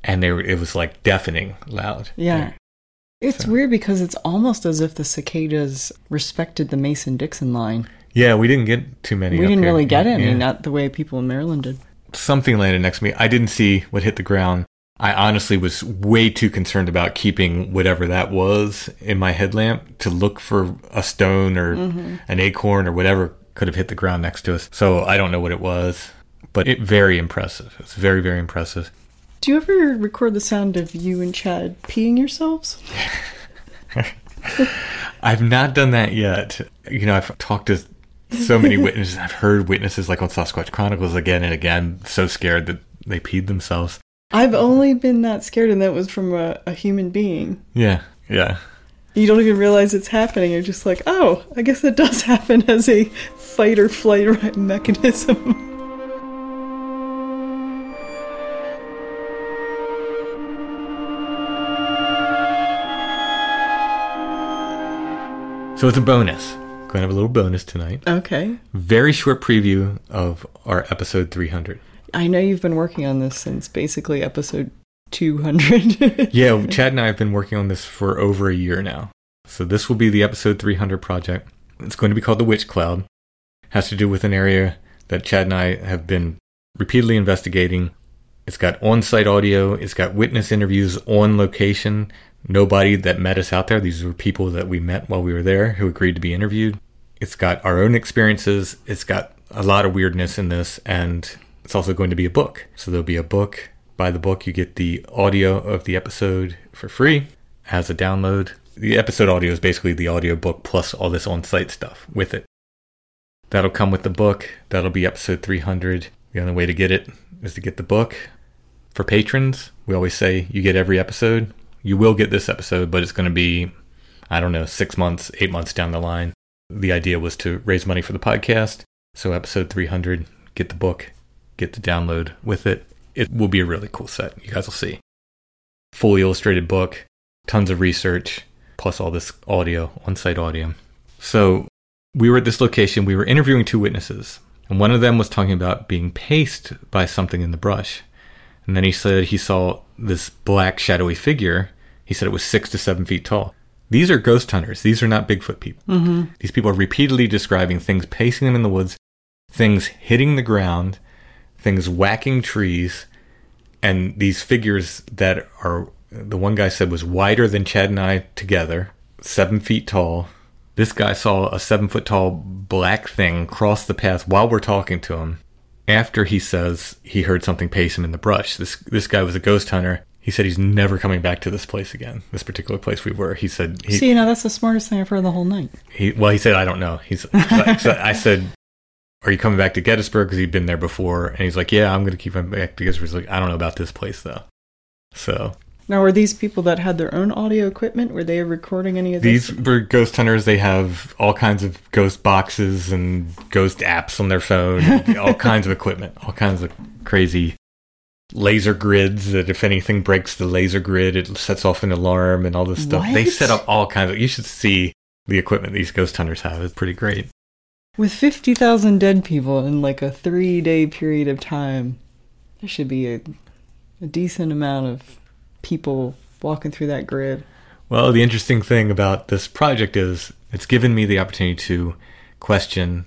and they were, it was like deafening loud. Yeah. There. It's so weird because it's almost as if the cicadas respected the Mason-Dixon line. Yeah, we didn't get too many. We didn't here. really get yeah, any, yeah. Not the way people in Maryland did. Something landed next to me. I didn't see what hit the ground. I honestly was way too concerned about keeping whatever that was in my headlamp to look for a stone or mm-hmm. an acorn or whatever could have hit the ground next to us. So I don't know what it was, but it very impressive. It's very, very impressive. Do you ever record the sound of you and Chad peeing yourselves? I've not done that yet. You know, I've talked to so many witnesses. I've heard witnesses like on Sasquatch Chronicles again and again, so scared that they peed themselves. I've only been that scared, and that was from a, a human being. Yeah, yeah. You don't even realize it's happening. You're just like, oh, I guess that does happen as a fight or flight mechanism. So it's a bonus. Going to have a little bonus tonight. Okay. Very short preview of our episode three hundred. I know you've been working on this since basically episode two hundred. Yeah, Chad and I have been working on this for over a year now. So this will be the episode three hundred project. It's going to be called the Witch Cloud. It has to do with an area that Chad and I have been repeatedly investigating. It's got on-site audio. It's got witness interviews on location. Nobody that met us out there. These were people that we met while we were there who agreed to be interviewed. It's got our own experiences. It's got a lot of weirdness in this. And it's also going to be a book. So there'll be a book. By the book, you get the audio of the episode for free as a download. The episode audio is basically the audio book plus all this on-site stuff with it. That'll come with the book. That'll be episode three hundred. The only way to get it is to get the book. For patrons, we always say you get every episode. You will get this episode, but it's going to be, I don't know, six months, eight months down the line. The idea was to raise money for the podcast. So episode three hundred, get the book, get the download with it. It will be a really cool set. You guys will see. Fully illustrated book, tons of research, plus all this audio, on-site audio. So we were at this location. We were interviewing two witnesses, and one of them was talking about being paced by something in the brush. And then he said he saw this black shadowy figure. He said it was six to seven feet tall. These are ghost hunters. These are not Bigfoot people. Mm-hmm. These people are repeatedly describing things pacing them in the woods, things hitting the ground, things whacking trees, and these figures that are, the one guy said was wider than Chad and I together, seven feet tall. This guy saw a seven foot tall black thing cross the path while we're talking to him. After he says he heard something pace him in the brush. This this guy was a ghost hunter. He said he's never coming back to this place again, this particular place we were. He said... He, See, you know, that's the smartest thing I've heard the whole night. He, well, he said, I don't know. He's, so I said, are you coming back to Gettysburg? Because he'd been there before. And he's like, yeah, I'm going to keep him back to Gettysburg. He's like, I don't know about this place, though. So... Now, were these people that had their own audio equipment? Were they recording any of this? These were ghost hunters. They have all kinds of ghost boxes and ghost apps on their phone. All kinds of equipment. All kinds of crazy laser grids that if anything breaks the laser grid, it sets off an alarm and all this stuff. What? They set up all kinds of... You should see the equipment these ghost hunters have. It's pretty great. With fifty thousand dead people in like a three-day period of time, there should be a, a decent amount of... people walking through that grid. Well, the interesting thing about this project is it's given me the opportunity to question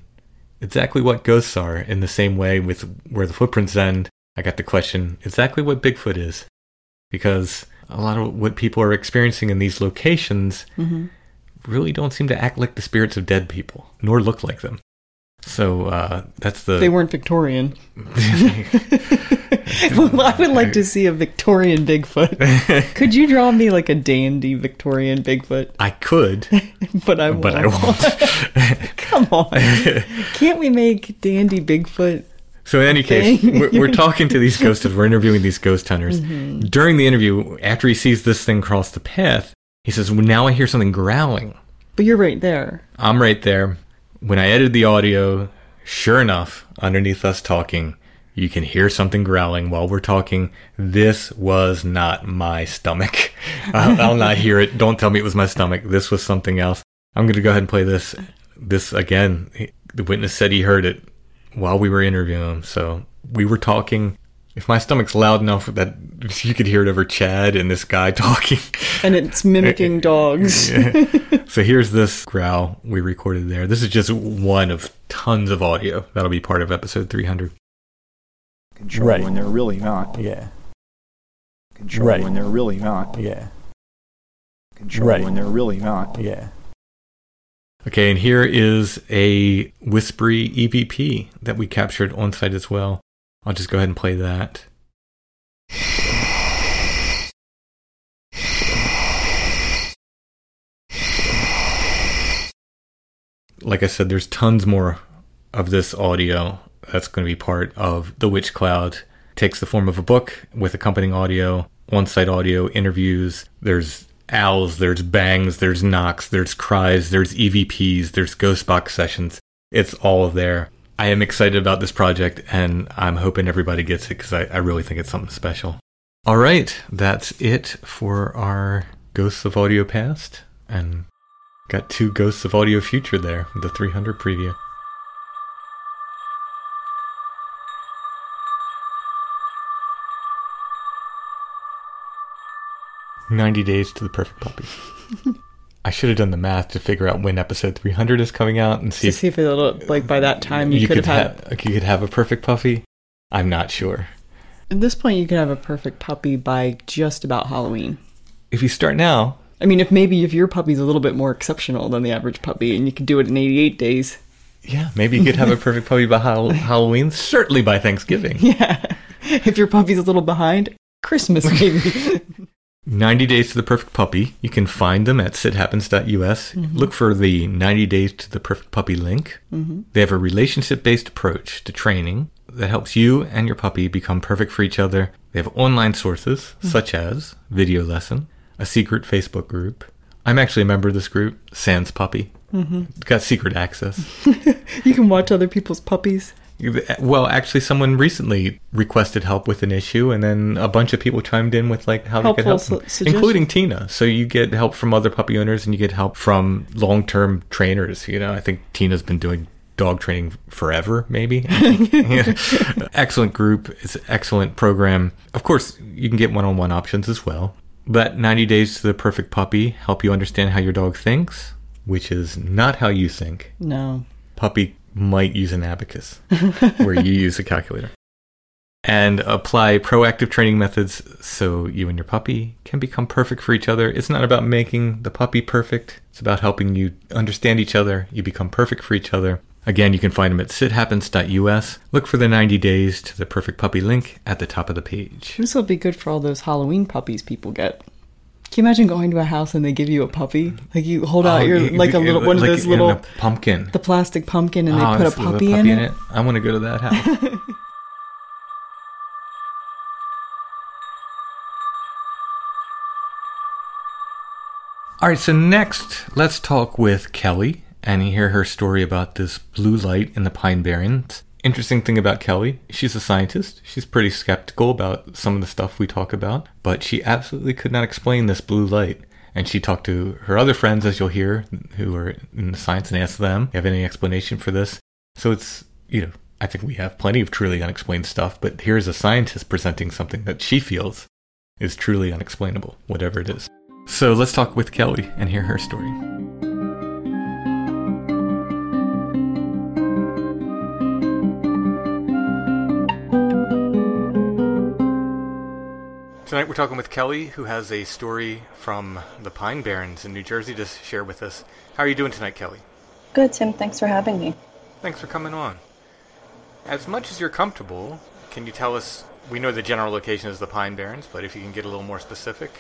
exactly what ghosts are. In the same way with Where the Footprints End, I got to question exactly what Bigfoot is, because a lot of what people are experiencing in these locations mm-hmm. really don't seem to act like the spirits of dead people, nor look like them. So uh, that's the... They weren't Victorian. Well, I would like to see a Victorian Bigfoot. Could you draw me like a dandy Victorian Bigfoot? I could. But I won't. But I won't. Come on. Can't we make dandy Bigfoot? So in any case, we're, we're talking to these ghosts. We're interviewing these ghost hunters. Mm-hmm. During the interview, after he sees this thing cross the path, he says, well, now I hear something growling. But you're right there. I'm right there. When I edited the audio, sure enough, underneath us talking, you can hear something growling while we're talking. This was not my stomach. I'll, I'll not hear it. Don't tell me it was my stomach. This was something else. I'm going to go ahead and play this. This again, the witness said he heard it while we were interviewing him. So we were talking. If my stomach's loud enough that you could hear it over Chad and this guy talking. And it's mimicking dogs. So here's this growl we recorded there. This is just one of tons of audio. That'll be part of episode three hundred. Control right. When they're really not. Yeah. Control right. When they're really not. Yeah. Control right. When they're really not. Yeah. Okay, and here is a whispery E V P that we captured on site as well. I'll just go ahead and play that. Like I said, there's tons more of this audio that's going to be part of the Witch Cloud. It takes the form of a book with accompanying audio, on-site audio, interviews. There's owls, there's bangs, there's knocks, there's cries, there's E V Ps, there's ghost box sessions. It's all there. I am excited about this project, and I'm hoping everybody gets it because I, I really think it's something special. All right, that's it for our Ghosts of Audio Past, and got two Ghosts of Audio Future there, the three hundred preview. ninety days to the perfect puppy. I should have done the math to figure out when episode three hundred is coming out and see to if, see if it'll, like, by that time you, you could, could have ha- you could have a perfect puppy. I'm not sure. At this point, you could have a perfect puppy by just about Halloween. If you start now. I mean, if maybe if your puppy's a little bit more exceptional than the average puppy, and you could do it in eighty-eight days. Yeah, maybe you could have a perfect puppy by ha- Halloween. Certainly by Thanksgiving. Yeah, if your puppy's a little behind, Christmas maybe. ninety Days to the Perfect Puppy. You can find them at sit happens dot u s. Mm-hmm. Look for the ninety Days to the Perfect Puppy link. Mm-hmm. They have a relationship-based approach to training that helps you and your puppy become perfect for each other. They have online sources, mm-hmm. such as Video Lesson, a secret Facebook group. I'm actually a member of this group, Sans Puppy. Mm-hmm. Got secret access. You can watch other people's puppies. Well, actually, someone recently requested help with an issue, and then a bunch of people chimed in with, like, how Helpful they could help them, including Tina. So you get help from other puppy owners, and you get help from long-term trainers. You know, I think Tina's been doing dog training forever, maybe. Yeah. Excellent group. It's an excellent program. Of course, you can get one-on-one options as well. But ninety Days to the Perfect Puppy help you understand how your dog thinks, which is not how you think. No. Puppy might use an abacus where you use a calculator, and apply proactive training methods so you and your puppy can become perfect for each other. It's not about making the puppy perfect. It's about helping you understand each other. You become perfect for each other. Again, you can find them at sit happens dot u s. Look for the ninety Days to the Perfect Puppy link at the top of the page. This will be good for all those Halloween puppies people get. Can you imagine going to a house and they give you a puppy? Like, you hold out oh, your, it, like a little, one like of those little... pumpkin. The plastic pumpkin, and oh, they put a puppy, a puppy in, in it. it. I want to go to that house. All right, so next, let's talk with Kelly and hear her story about this blue light in the Pine Barrens. Interesting thing about Kelly, she's a scientist. She's pretty skeptical about some of the stuff we talk about, but she absolutely could not explain this blue light. And she talked to her other friends, as you'll hear, who are in the science, and asked them, do you have any explanation for this? So it's, you know, I think we have plenty of truly unexplained stuff, but here's a scientist presenting something that she feels is truly unexplainable, whatever it is. So let's talk with Kelly and hear her story. Tonight we're talking with Kelly, who has a story from the Pine Barrens in New Jersey to share with us. How are you doing tonight, Kelly? Good, Tim. Thanks for having me. Thanks for coming on. As much as you're comfortable, can you tell us, we know the general location is the Pine Barrens, but if you can get a little more specific,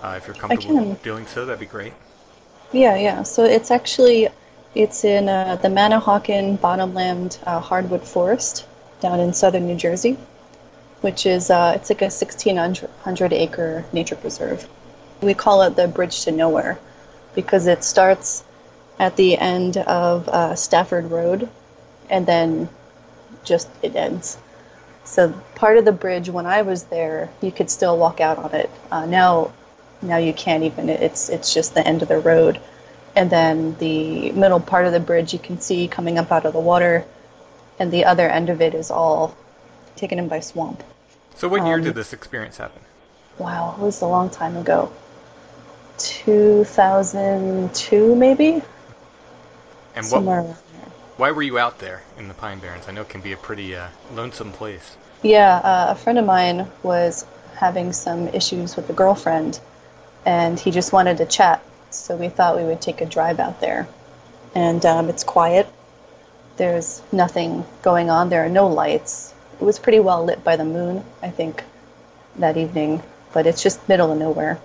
uh, if you're comfortable doing so, that'd be great. Yeah, yeah. So it's actually, it's in uh, the Manahawkin Bottomland uh, Hardwood Forest down in southern New Jersey, which is, uh, it's like a sixteen hundred acre nature preserve. We call it the Bridge to Nowhere because it starts at the end of uh, Stafford Road and then just it ends. So part of the bridge, when I was there, you could still walk out on it. Uh, now now you can't even, it's, it's just the end of the road. And then the middle part of the bridge you can see coming up out of the water, and the other end of it is all taken in by swamp. So what year um, did this experience happen? Wow, it was a long time ago. two thousand two, maybe? And Somewhere what, why were you out there in the Pine Barrens? I know it can be a pretty uh, lonesome place. Yeah, uh, a friend of mine was having some issues with a girlfriend, and he just wanted to chat, so we thought we would take a drive out there. And um, it's quiet. There's nothing going on. There are no lights. It was pretty well lit by the moon, I think, that evening, but it's just middle of nowhere.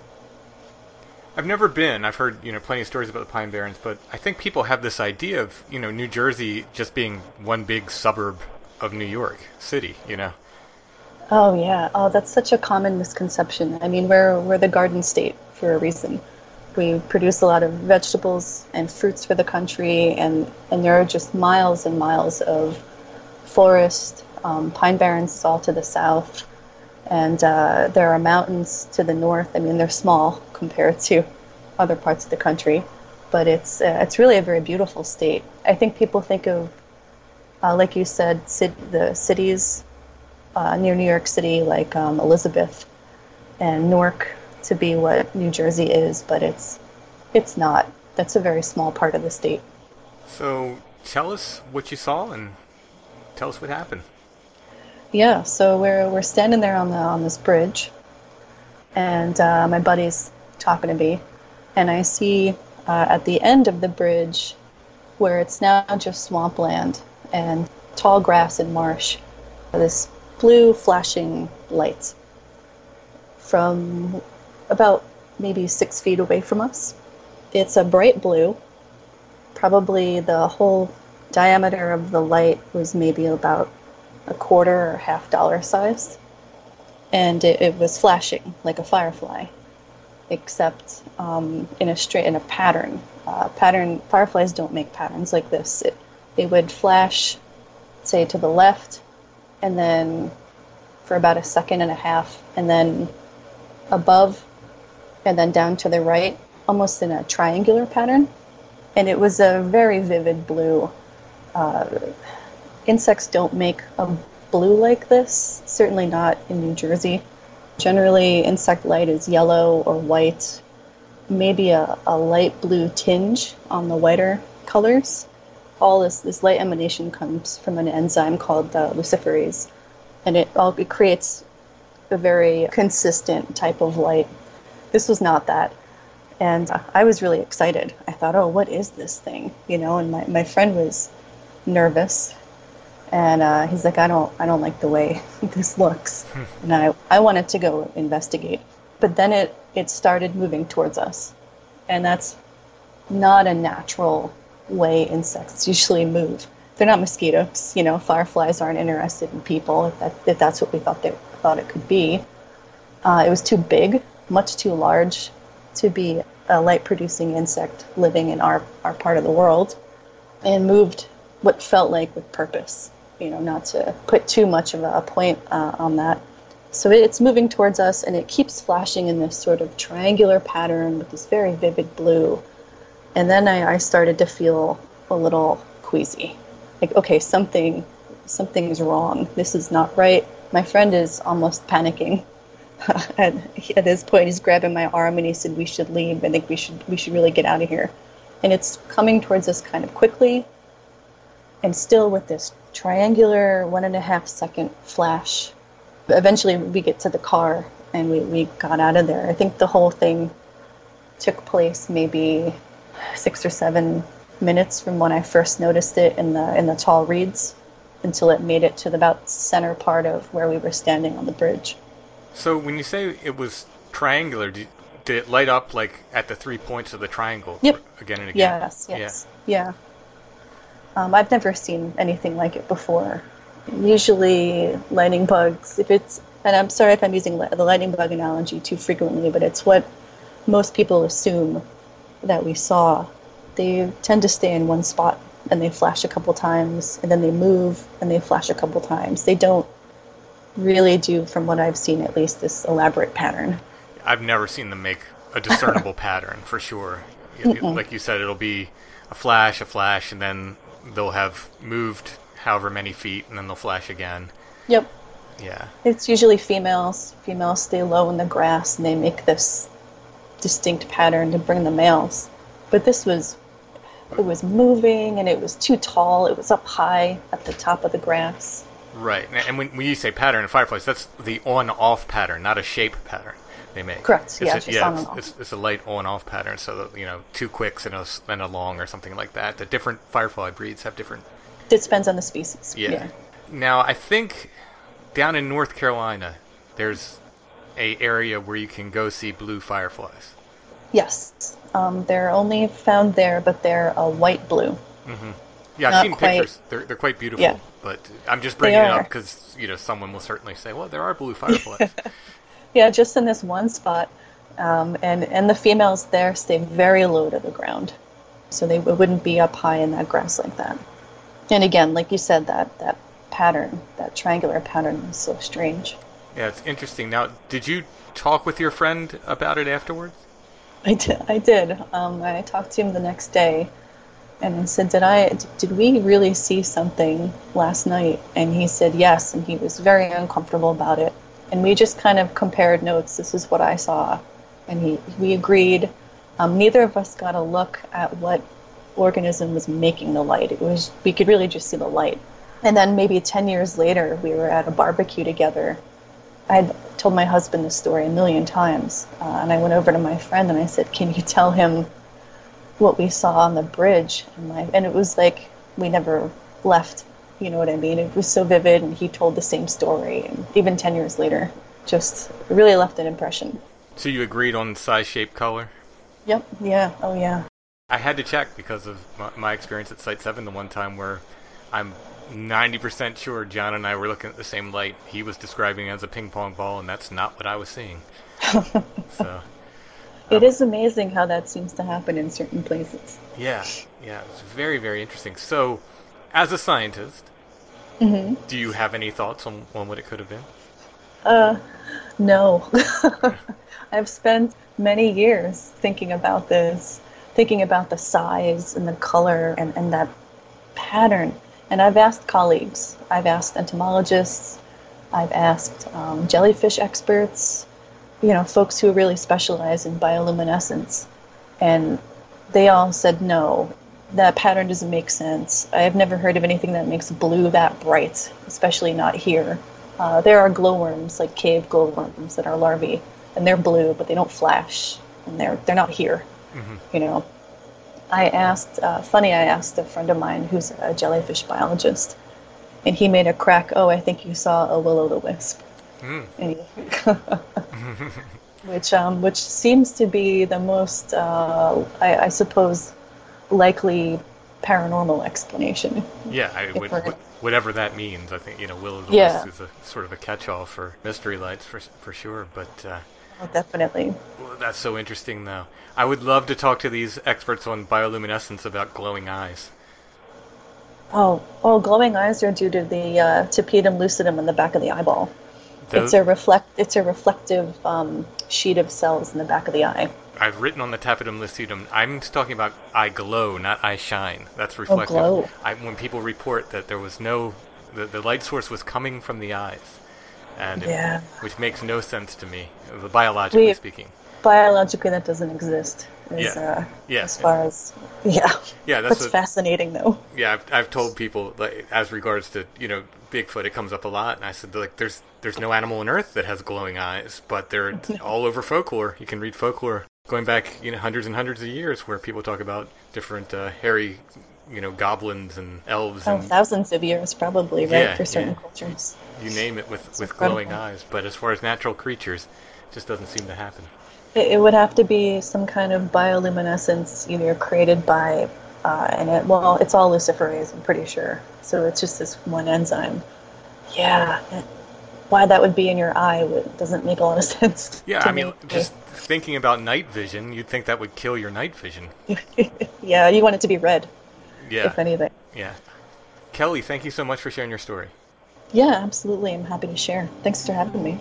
I've never been. I've heard, you know, plenty of stories about the Pine Barrens, but I think people have this idea of, you know, New Jersey just being one big suburb of New York City, you know. Oh, yeah. Oh, that's such a common misconception. I mean, we're we're the Garden State for a reason. We produce a lot of vegetables and fruits for the country, and, and there are just miles and miles of forest. Um, Pine Barrens is all to the south, and uh, there are mountains to the north. I mean, they're small compared to other parts of the country, but it's uh, it's really a very beautiful state. I think people think of, uh, like you said, cit- the cities uh, near New York City, like um, Elizabeth and Newark, to be what New Jersey is, but it's it's not. That's a very small part of the state. So tell us what you saw and tell us what happened. Yeah, so we're we're standing there on the on this bridge, and uh, my buddy's talking to me, and I see uh, at the end of the bridge, where it's now just swampland and tall grass and marsh, this blue flashing light from about maybe six feet away from us. It's a bright blue. Probably the whole diameter of the light was maybe about a quarter or half dollar size. And it, it was flashing like a firefly, except um, in a straight, in a pattern. Uh, pattern. Fireflies don't make patterns like this. It, it would flash, say, to the left, and then for about a second and a half, and then above, and then down to the right, almost in a triangular pattern. And it was a very vivid blue. Uh, insects don't make a blue like this, certainly not in New Jersey. Generally, insect light is yellow or white, maybe a, a light blue tinge on the whiter colors. All this, this light emanation comes from an enzyme called the luciferase, and it all it creates a very consistent type of light. This was not that. And I was really excited. I thought, oh, what is this thing? You know, and my, my friend was nervous. And uh, he's like, I don't I don't like the way this looks. And I, I wanted to go investigate. But then it, it started moving towards us. And that's not a natural way insects usually move. They're not mosquitoes. You know, fireflies aren't interested in people, if, that, if that's what we thought they thought it could be. Uh, it was too big, much too large to be a light-producing insect living in our, our part of the world, and moved what felt like with purpose, you know, not to put too much of a point uh, on that. So it's moving towards us, and it keeps flashing in this sort of triangular pattern with this very vivid blue. And then I, I started to feel a little queasy. Like, okay, something something is wrong. This is not right. My friend is almost panicking. At, at this point, he's grabbing my arm and he said, "We should leave. I think we should we should really get out of here." And it's coming towards us kind of quickly, and still with this triangular one and a half second flash. Eventually, we get to the car and we, we got out of there. I think the whole thing took place maybe six or seven minutes from when I first noticed it in the in the tall reeds until it made it to the about center part of where we were standing on the bridge. So when you say it was triangular, did, did it light up like at the three points of the triangle? Yep. Again and again? Yes, yes, yeah. yeah. Um, I've never seen anything like it before. Usually lightning bugs, if it's, and I'm sorry if I'm using the lightning bug analogy too frequently, but it's what most people assume that we saw. They tend to stay in one spot and they flash a couple times, and then they move and they flash a couple times. They don't really do, from what I've seen at least, this elaborate pattern. I've never seen them make a discernible pattern, for sure. Mm-mm. Like you said, it'll be a flash, a flash, and then they'll have moved however many feet, and then they'll flash again. Yep. Yeah. It's usually females. Females stay low in the grass, and they make this distinct pattern to bring the males. But this was, it was moving, and it was too tall. It was up high at the top of the grass. Right, and when, when you say pattern in fireflies, that's the on-off pattern, not a shape pattern they make. Correct, it's yeah, a, just yeah, on and off. It's, it's a light on-off pattern, so that, you know, two quicks and a, and a long or something like that. The different firefly breeds have different... It depends on the species. Yeah. yeah. Now, I think down in North Carolina, there's a area where you can go see blue fireflies. Yes, um, they're only found there, but they're a white blue. Mm-hmm. Yeah, I've seen quite. Pictures. They're they're quite beautiful, yeah. But I'm just bringing it up because, you know, someone will certainly say, well, there are blue fireflies. Yeah, just in this one spot. Um, and, and the females there stay very low to the ground. So they wouldn't be up high in that grass like that. And again, like you said, that, that pattern, that triangular pattern is so strange. Yeah, it's interesting. Now, did you talk with your friend about it afterwards? I did. I did. Um, I talked to him the next day and I said, did I, did we really see something last night? And he said yes, and he was very uncomfortable about it. And we just kind of compared notes. This is what I saw. And he, we agreed. Um, neither of us got a look at what organism was making the light. It was, we could really just see the light. And then maybe ten years later, we were at a barbecue together. I'd told my husband this story a million times, uh, and I went over to my friend and I said, can you tell him what we saw on the bridge? And, my, and it was like we never left, you know what I mean? It was so vivid, and he told the same story, and even ten years later, just really left an impression. So you agreed on size, shape, color? Yep, yeah, oh yeah. I had to check because of my, my experience at Site seven the one time where I'm ninety percent sure John and I were looking at the same light he was describing as a ping pong ball, and that's not what I was seeing. So, it um, is amazing how that seems to happen in certain places. Yeah, yeah, it's very, very interesting. So, as a scientist, mm-hmm. do you have any thoughts on, on what it could have been? Uh, no. I've spent many years thinking about this, thinking about the size and the color and, and that pattern. And I've asked colleagues, I've asked entomologists, I've asked um, jellyfish experts, you know, folks who really specialize in bioluminescence. And they all said, no, that pattern doesn't make sense. I've never heard of anything that makes blue that bright, especially not here. Uh, there are glowworms, like cave glowworms that are larvae, and they're blue, but they don't flash, and they're they're not here, mm-hmm. you know. I asked, uh, funny, I asked a friend of mine who's a jellyfish biologist, and he made a crack, oh, I think you saw a will-o'-the-wisp. Mm. which um, which seems to be the most, uh, I, I suppose, likely paranormal explanation. Yeah, I would, whatever that means. I think, you know, will-o'-the-wisp yeah. is a, sort of a catch-all for mystery lights for for sure, but... Uh... Oh, definitely. Well, that's so interesting, though. I would love to talk to these experts on bioluminescence about glowing eyes. Oh, oh, glowing eyes are due to the uh, tapetum lucidum in the back of the eyeball. Those? It's a reflect. It's a reflective um, sheet of cells in the back of the eye. I've written on the tapetum lucidum. I'm talking about eye glow, not eye shine. That's reflective. Oh, glow. I, when people report that there was no, the, the light source was coming from the eyes. And it, yeah. which makes no sense to me, biologically we, speaking. Biologically, that doesn't exist. Is, yeah. Uh, yeah. As far yeah. as yeah, yeah, that's, that's what, fascinating, though. Yeah, I've, I've told people like, as regards to you know Bigfoot, it comes up a lot, and I said like there's there's no animal on Earth that has glowing eyes, but they're all over folklore. You can read folklore going back you know hundreds and hundreds of years where people talk about different uh, hairy. You know, goblins and elves. Oh, and, thousands of years, probably, right, yeah, for certain yeah. cultures. You name it with, with glowing eyes, but as far as natural creatures, it just doesn't seem to happen. It, it would have to be some kind of bioluminescence, either created by, uh, and it, well, it's all luciferase, I'm pretty sure. So it's just this one enzyme. Yeah. It, why that would be in your eye doesn't make a lot of sense. Yeah, I mean, me. just thinking about night vision, you'd think that would kill your night vision. Yeah, you want it to be red. Yeah. If anything. Yeah. Kelly, thank you so much for sharing your story. Yeah, absolutely. I'm happy to share. Thanks for having me.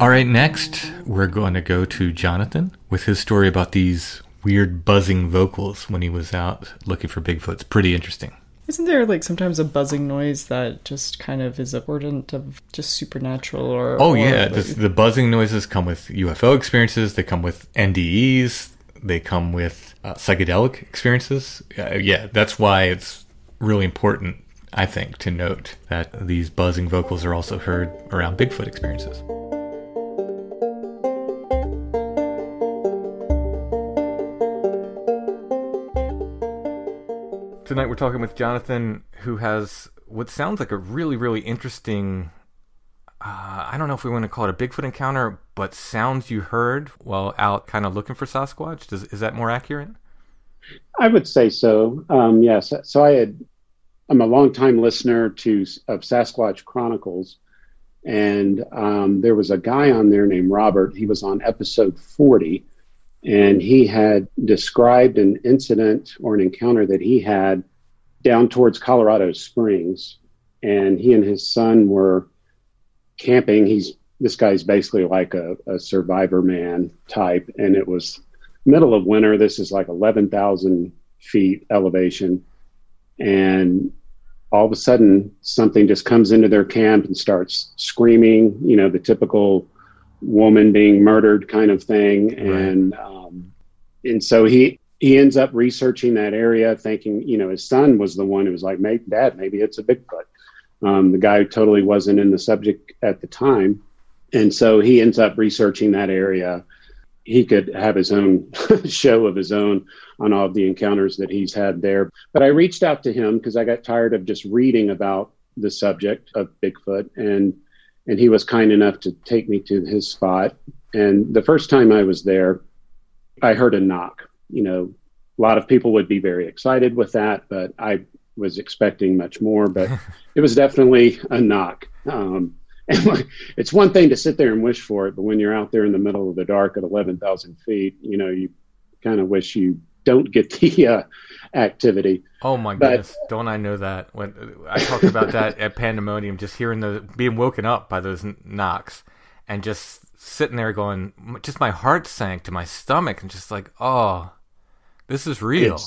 All right, next, we're going to go to Jonathan with his story about these weird buzzing vocals when he was out looking for Bigfoot. It's pretty interesting. Isn't there, like, sometimes a buzzing noise that just kind of is a portent of just supernatural or... Oh, or yeah. Like... The, the buzzing noises come with U F O experiences. They come with N D Es. They come with uh, psychedelic experiences. Uh, yeah, that's why it's really important, I think, to note that these buzzing vocals are also heard around Bigfoot experiences. Tonight we're talking with Jonathan, who has what sounds like a really, really interesting, uh, I don't know if we want to call it a Bigfoot encounter, but sounds you heard while out kind of looking for Sasquatch. Does, is that more accurate? I would say so, um, yes. So I had I'm a longtime listener to of Sasquatch Chronicles, and um, there was a guy on there named Robert. He was on episode forty, and he had described an incident or an encounter that he had down towards Colorado Springs, and he and his son were camping. He's this guy's basically like a, a survivor man type, and it was middle of winter. This is like eleven thousand feet elevation, and all of a sudden something just comes into their camp and starts screaming, you know, the typical woman being murdered kind of thing. Right. And um, and so he he ends up researching that area, thinking, you know, his son was the one who was like, "Mate, Dad, maybe it's a Bigfoot." Um, the guy totally wasn't in the subject at the time, and so he ends up researching that area. He could have his own show of his own on all of the encounters that he's had there. But I reached out to him because I got tired of just reading about the subject of Bigfoot, and and he was kind enough to take me to his spot. And the first time I was there, I heard a knock. You know, a lot of people would be very excited with that, but I was expecting much more. But it was definitely a knock. Um, And it's one thing to sit there and wish for it, but when you're out there in the middle of the dark at eleven thousand feet, you know, you kind of wish you don't get the uh, activity. Oh my but, goodness! Don't I know that? When I talked about that at Pandemonium, just hearing the being woken up by those knocks, and just sitting there going, just my heart sank to my stomach, and just like, oh, this is real.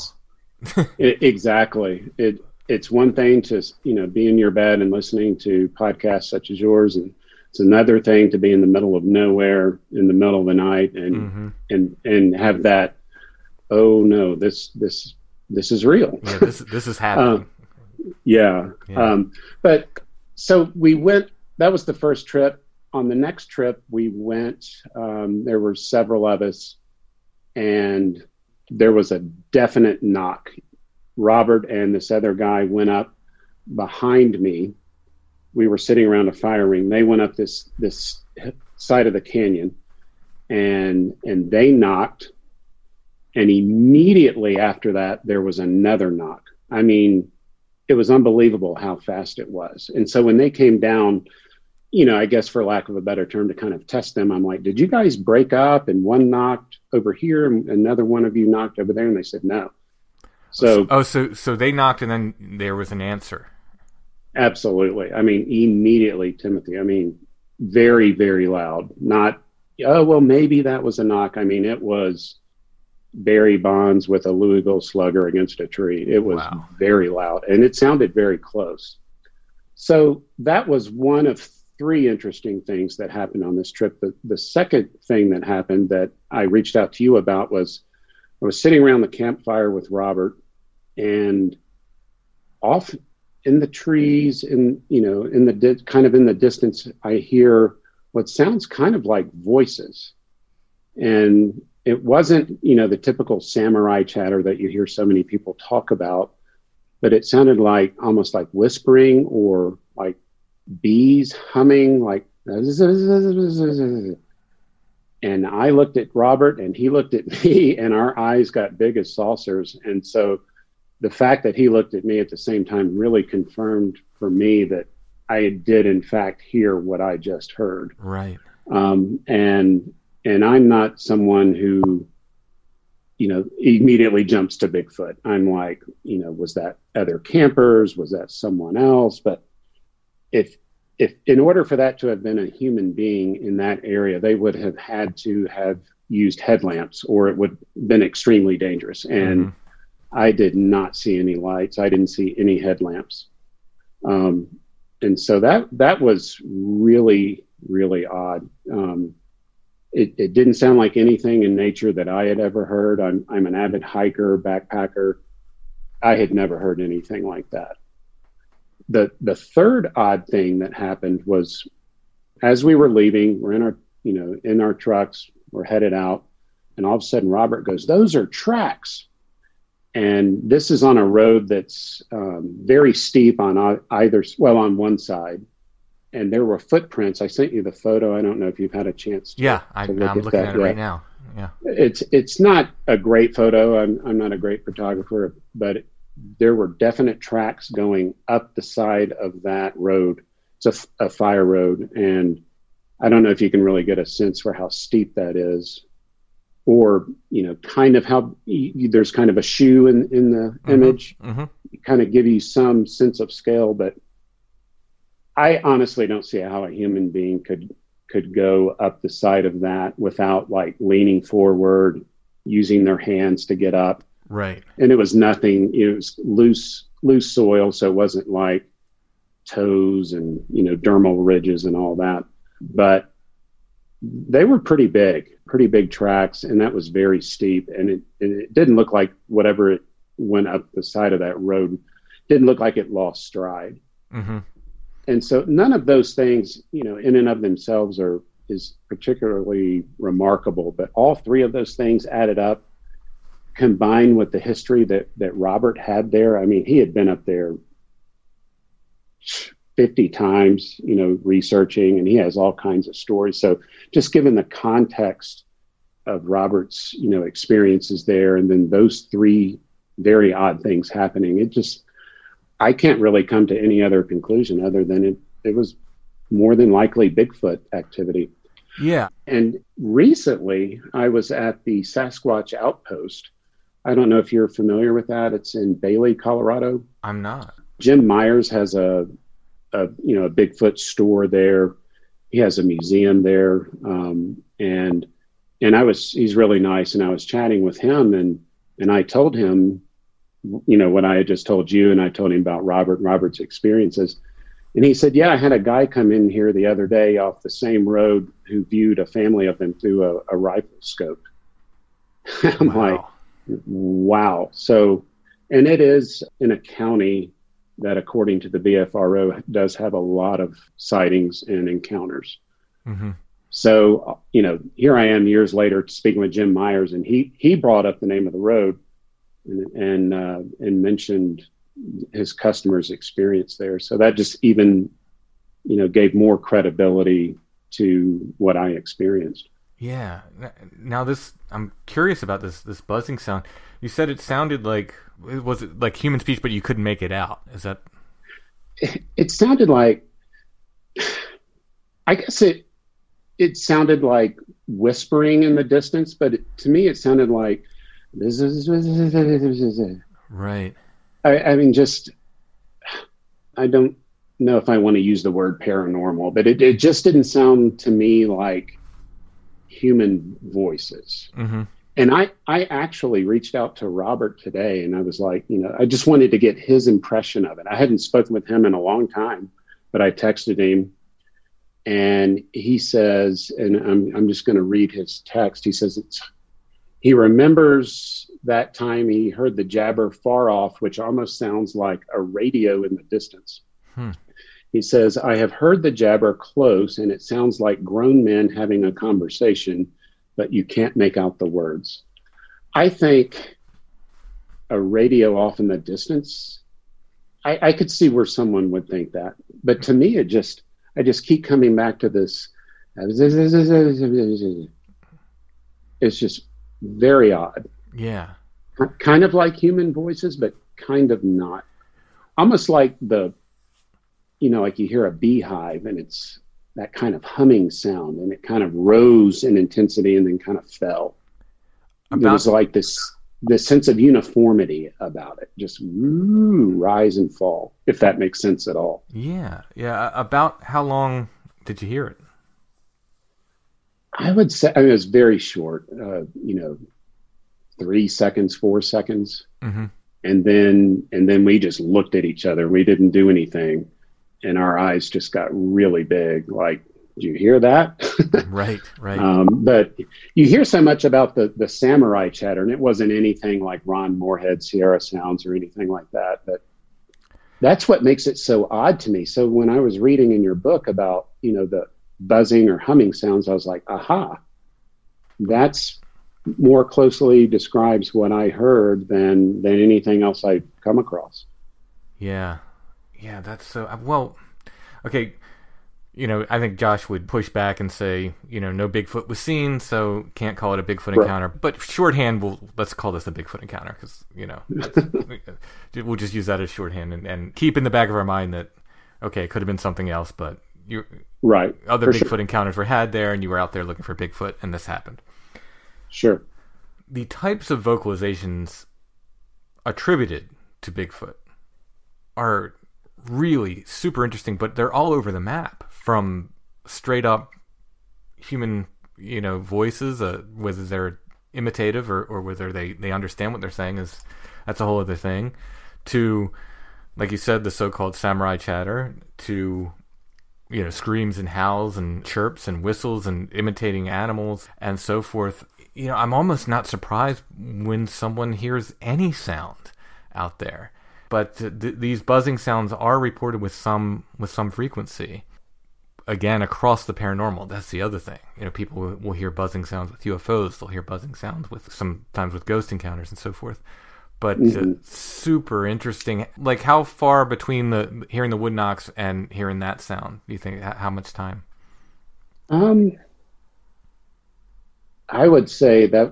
it, exactly. It. It's one thing to, you know, be in your bed and listening to podcasts such as yours, and it's another thing to be in the middle of nowhere in the middle of the night and mm-hmm. and and have that, oh no, this this this is real. Yeah, this this is happening. uh, yeah. yeah. Um, but so we went. That was the first trip. On the next trip, we went. Um, there were several of us, and there was a definite knock. Robert and this other guy went up behind me. We were sitting around a fire ring. They went up this this side of the canyon, and and they knocked. And immediately after that, there was another knock. I mean, it was unbelievable how fast it was. And so when they came down, you know, I guess for lack of a better term, to kind of test them, I'm like, "Did you guys break up?" And one knocked over here, and another one of you knocked over there, and they said no. So oh, so so they knocked, and then there was an answer. Absolutely. I mean, immediately, Timothy. I mean, very, very loud. Not, oh, well, maybe that was a knock. I mean, it was Barry Bonds with a Louisville Slugger against a tree. It was wow. very loud, and it sounded very close. So that was one of three interesting things that happened on this trip. The, the second thing that happened that I reached out to you about was I was sitting around the campfire with Robert, and off in the trees, in you know, in the di- kind of in the distance, I hear what sounds kind of like voices, and it wasn't, you know, the typical samurai chatter that you hear so many people talk about, but it sounded like almost like whispering or like bees humming, like, and I looked at Robert, and he looked at me, and our eyes got big as saucers, and so the fact that he looked at me at the same time really confirmed for me that I did, in fact, hear what I just heard. Right. Um, and and I'm not someone who, you know, immediately jumps to Bigfoot. I'm like, you know, was that other campers? Was that someone else? But if if in order for that to have been a human being in that area, they would have had to have used headlamps, or it would have been extremely dangerous. And mm-hmm. I did not see any lights. I didn't see any headlamps. Um, and so that, that was really, really odd. Um, it, it didn't sound like anything in nature that I had ever heard. I'm, I'm an avid hiker, backpacker. I had never heard anything like that. The, the third odd thing that happened was as we were leaving, we're in our, you know, in our trucks, we're headed out. And all of a sudden Robert goes, "Those are tracks." And this is on a road that's um, very steep on either, well, on one side. And there were footprints. I sent you the photo. I don't know if you've had a chance to, yeah, I, to look I'm at looking that at it yet. Right now. Yeah, it's it's not a great photo. I'm I'm not a great photographer, but there were definite tracks going up the side of that road. It's a, f- a fire road. And I don't know if you can really get a sense for how steep that is, or, you know, kind of how you, there's kind of a shoe in, in the mm-hmm, image, mm-hmm. kind of give you some sense of scale. But I honestly don't see how a human being could, could go up the side of that without like leaning forward, using their hands to get up. Right. And it was nothing, it was loose, loose soil. So it wasn't like toes and, you know, dermal ridges and all that, but they were pretty big, pretty big tracks. And that was very steep. And it, it didn't look like whatever it went up the side of that road didn't look like it lost stride. Mm-hmm. And so none of those things, you know, in and of themselves are, is particularly remarkable, but all three of those things added up, combined with the history that, that Robert had there. I mean, he had been up there fifty times, you know, researching, and he has all kinds of stories. So just given the context of Robert's, you know, experiences there, and then those three very odd things happening, it just, I can't really come to any other conclusion other than it, it was more than likely Bigfoot activity. Yeah. And recently I was at the Sasquatch Outpost. I don't know if you're familiar with that. It's in Bailey, Colorado. I'm not. Jim Myers has a, a you know, a Bigfoot store there. He has a museum there. Um, and, and I was, he's really nice. And I was chatting with him, and, and I told him, you know, what I had just told you. And I told him about Robert and Robert's experiences. And he said, yeah, I had a guy come in here the other day off the same road who viewed a family of them through a, a rifle scope. I'm wow. like, wow. So, and it is in a county that, according to the B F R O, does have a lot of sightings and encounters. Mm-hmm. So, you know, here I am years later speaking with Jim Myers, and he, he brought up the name of the road and, and, uh, and mentioned his customers' experience there. So that just even, you know, gave more credibility to what I experienced. Yeah. Now this, I'm curious about this, this buzzing sound. You said it sounded like, was it like human speech, but you couldn't make it out? Is that? It, it sounded like, I guess it, it sounded like whispering in the distance, but it, to me, it sounded like, right. I, I mean, just, I don't know if I want to use the word paranormal, but it, it just didn't sound to me like human voices. Mm-hmm. And I, I actually reached out to Robert today, and I was like, you know, I just wanted to get his impression of it. I hadn't spoken with him in a long time, but I texted him, and he says, and I'm, I'm just going to read his text. He says, it's, he remembers that time he heard the jabber far off, which almost sounds like a radio in the distance. Hmm. He says, I have heard the jabber close, and it sounds like grown men having a conversation, but you can't make out the words. I think a radio off in the distance, I, I could see where someone would think that. But to me, it just, I just keep coming back to this. It's just very odd. Yeah. Kind of like human voices, but kind of not. Almost like the, you know, like you hear a beehive, and it's that kind of humming sound, and it kind of rose in intensity and then kind of fell. About- it was like this, this sense of uniformity about it, just woo, rise and fall, if that makes sense at all. Yeah. Yeah. About how long did you hear it? I would say, I mean, it was very short, uh, you know, three seconds, four seconds. Mm-hmm. And then, and then we just looked at each other. We didn't do anything. And our eyes just got really big. Like, do you hear that? Right. Right. Um, but you hear so much about the, the samurai chatter, and it wasn't anything like Ron Moorhead's Sierra Sounds or anything like that. But that's what makes it so odd to me. So when I was reading in your book about, you know, the buzzing or humming sounds, I was like, aha, that's more closely describes what I heard than, than anything else I've come across. Yeah. Yeah. That's so, well, okay. you know, I think Josh would push back and say, you know, no Bigfoot was seen, so can't call it a Bigfoot right. encounter. But shorthand, we'll, let's call this a Bigfoot encounter because, you know, we'll just use that as shorthand and, and keep in the back of our mind that, okay, it could have been something else, but you right other for Bigfoot sure. encounters were had there, and you were out there looking for Bigfoot, and this happened. Sure. The types of vocalizations attributed to Bigfoot are really super interesting, but they're all over the map, from straight up human, you know, voices, uh, whether they're imitative or, or whether they, they understand what they're saying is that's a whole other thing, to, like you said, the so-called samurai chatter, to, you know, screams and howls and chirps and whistles and imitating animals and so forth. You know, I'm almost not surprised when someone hears any sound out there. But th- these buzzing sounds are reported with some with some frequency. Again, across the paranormal, that's the other thing. You know, people will, will hear buzzing sounds with U F Os. They'll hear buzzing sounds with sometimes with ghost encounters and so forth. But mm-hmm. uh, super interesting. Like, how far between the hearing the wood knocks and hearing that sound? Do you think how much time? Um, I would say that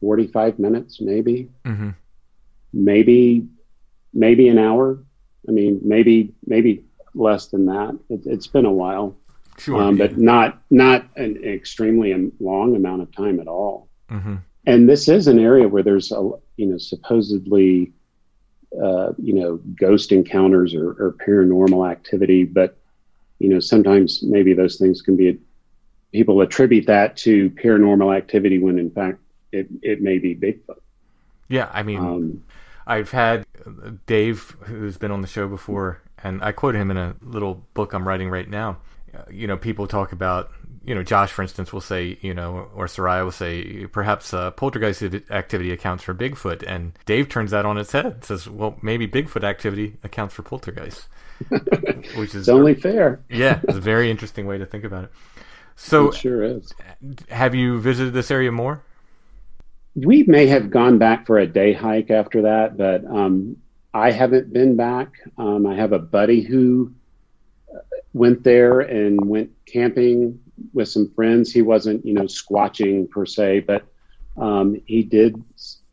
forty-five minutes, maybe, mm-hmm. maybe. Maybe an hour. I mean, maybe maybe less than that. It, it's been a while, sure, um, but not not an extremely long amount of time at all. Mm-hmm. And this is an area where there's a you know supposedly uh, you know ghost encounters or, or paranormal activity, but you know sometimes maybe those things can be people attribute that to paranormal activity when in fact it it may be Bigfoot. Yeah, I mean. Um, I've had Dave, who's been on the show before, and I quote him in a little book I'm writing right now. You know, people talk about, you know, Josh, for instance, will say, you know, or Soraya will say, perhaps uh, poltergeist activity accounts for Bigfoot. And Dave turns that on its head and says, well, maybe Bigfoot activity accounts for poltergeist. Which is it's only very, fair. Yeah, it's a very interesting way to think about it. So, it sure is. Have you visited this area more? We may have gone back for a day hike after that, but um, I haven't been back. Um, I have a buddy who went there and went camping with some friends. He wasn't, you know, squatching per se, but um, he did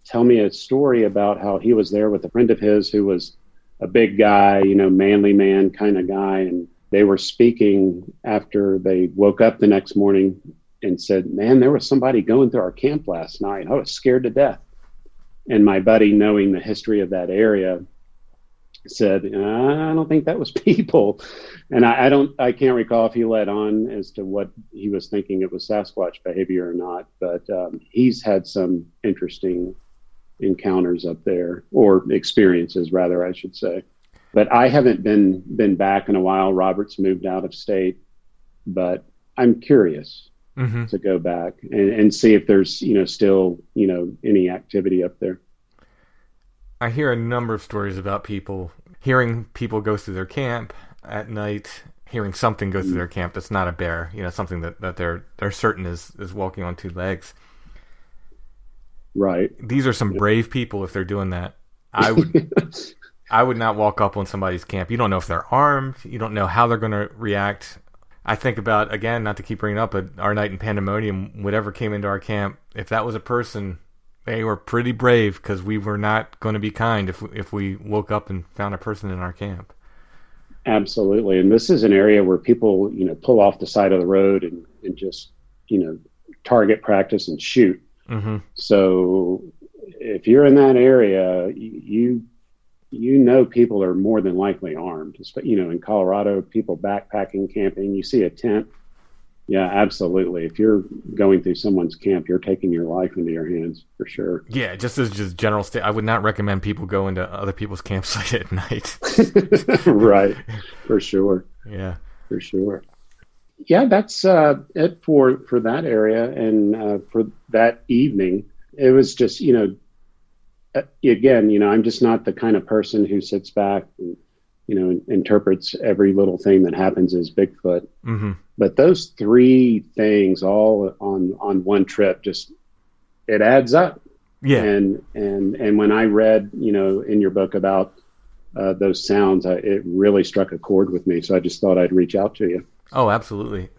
tell me a story about how he was there with a friend of his who was a big guy, you know, manly man kind of guy. And they were speaking after they woke up the next morning and said, man, there was somebody going through our camp last night. I was scared to death. And my buddy, knowing the history of that area, said, I don't think that was people. And I, I don't, I can't recall if he led on as to what he was thinking it was Sasquatch behavior or not, but um, he's had some interesting encounters up there, or experiences rather, I should say. But I haven't been, been back in a while. Robert's moved out of state, but I'm curious. Mm-hmm. To go back and, and see if there's, you know, still, you know, any activity up there. I hear a number of stories about people hearing people go through their camp at night, hearing something go through their camp that's not a bear, you know, something that, that they're they're certain is, is walking on two legs. Right. These are some yeah. brave people if they're doing that. I would I would not walk up on somebody's camp. You don't know if they're armed. You don't know how they're going to react. I think about, again, not to keep bringing up, but our night in Pandemonium, whatever came into our camp, if that was a person, they were pretty brave because we were not going to be kind if we, if we woke up and found a person in our camp. Absolutely. And this is an area where people, you know, pull off the side of the road and, and just, you know, target practice and shoot. Mm-hmm. So if you're in that area, you... you know, people are more than likely armed. You know, in Colorado, people backpacking, camping, you see a tent. Yeah, absolutely. If you're going through someone's camp, you're taking your life into your hands for sure. Yeah, just as just general state, I would not recommend people go into other people's campsite at night. Right, for sure. Yeah, for sure. Yeah, that's uh, it for, for that area and uh, for that evening. It was just, you know, again, you know, I'm just not the kind of person who sits back and, you know, interprets every little thing that happens as Bigfoot. Mm-hmm. But those three things all on, on one trip, just, it adds up. Yeah. And, and, and when I read, you know, in your book about uh, those sounds, I, it really struck a chord with me. So I just thought I'd reach out to you. Oh, absolutely.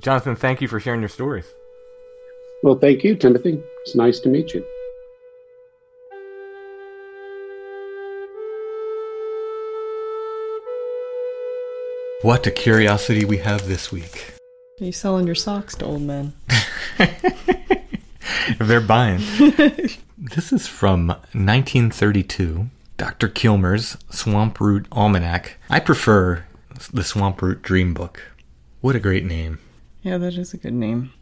Jonathan, thank you for sharing your stories. Well, thank you, Timothy. It's nice to meet you. What a curiosity we have this week. Are you selling your socks to old men? If they're buying. This is from nineteen thirty-two, Doctor Kilmer's Swamp Root Almanac. I prefer the Swamp Root Dream Book. What a great name. Yeah, that is a good name.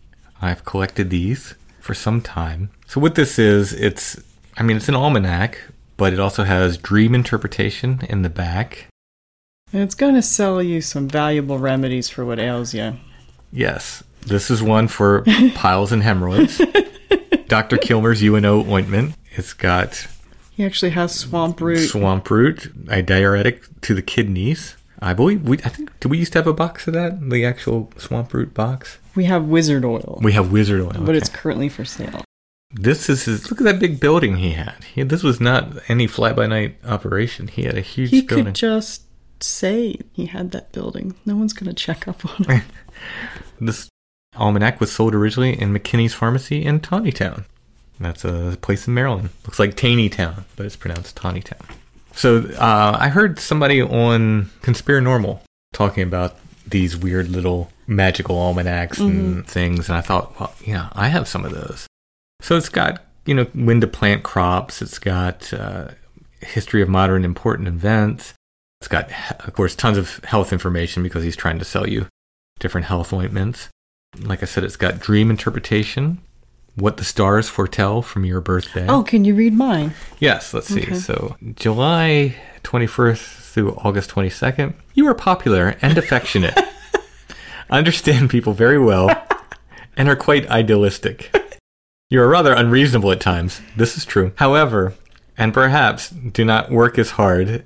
I've collected these for some time. So what this is, it's, I mean, it's an almanac, but it also has dream interpretation in the back. And it's going to sell you some valuable remedies for what ails you. Yes. This is one for piles and hemorrhoids. Doctor Kilmer's U N O ointment. It's got... He actually has swamp root. Swamp root, a diuretic to the kidneys. I believe we, I think, did we used to have a box of that? The actual swamp root box? We have wizard oil. We have wizard oil. But okay. It's currently for sale. This is his, look at that big building he had. He, this was not any fly-by-night operation. He had a huge he building. He could just say he had that building. No one's going to check up on it. This almanac was sold originally in McKinney's Pharmacy in Tawnytown. That's a place in Maryland. Looks like Taneytown, but it's pronounced Tawnytown. So uh, I heard somebody on Conspiranormal talking about these weird little magical almanacs mm-hmm. and things, and I thought, well, yeah, I have some of those. So it's got, you know, when to plant crops. It's got uh, history of modern important events. It's got, of course, tons of health information because he's trying to sell you different health ointments. Like I said, it's got dream interpretation, what the stars foretell from your birthday. Oh, can you read mine? Yes, let's see. Okay. So July twenty-first through August twenty-second, you are popular and affectionate. Understand people very well and are quite idealistic. You are rather unreasonable at times. This is true. However, and perhaps do not work as hard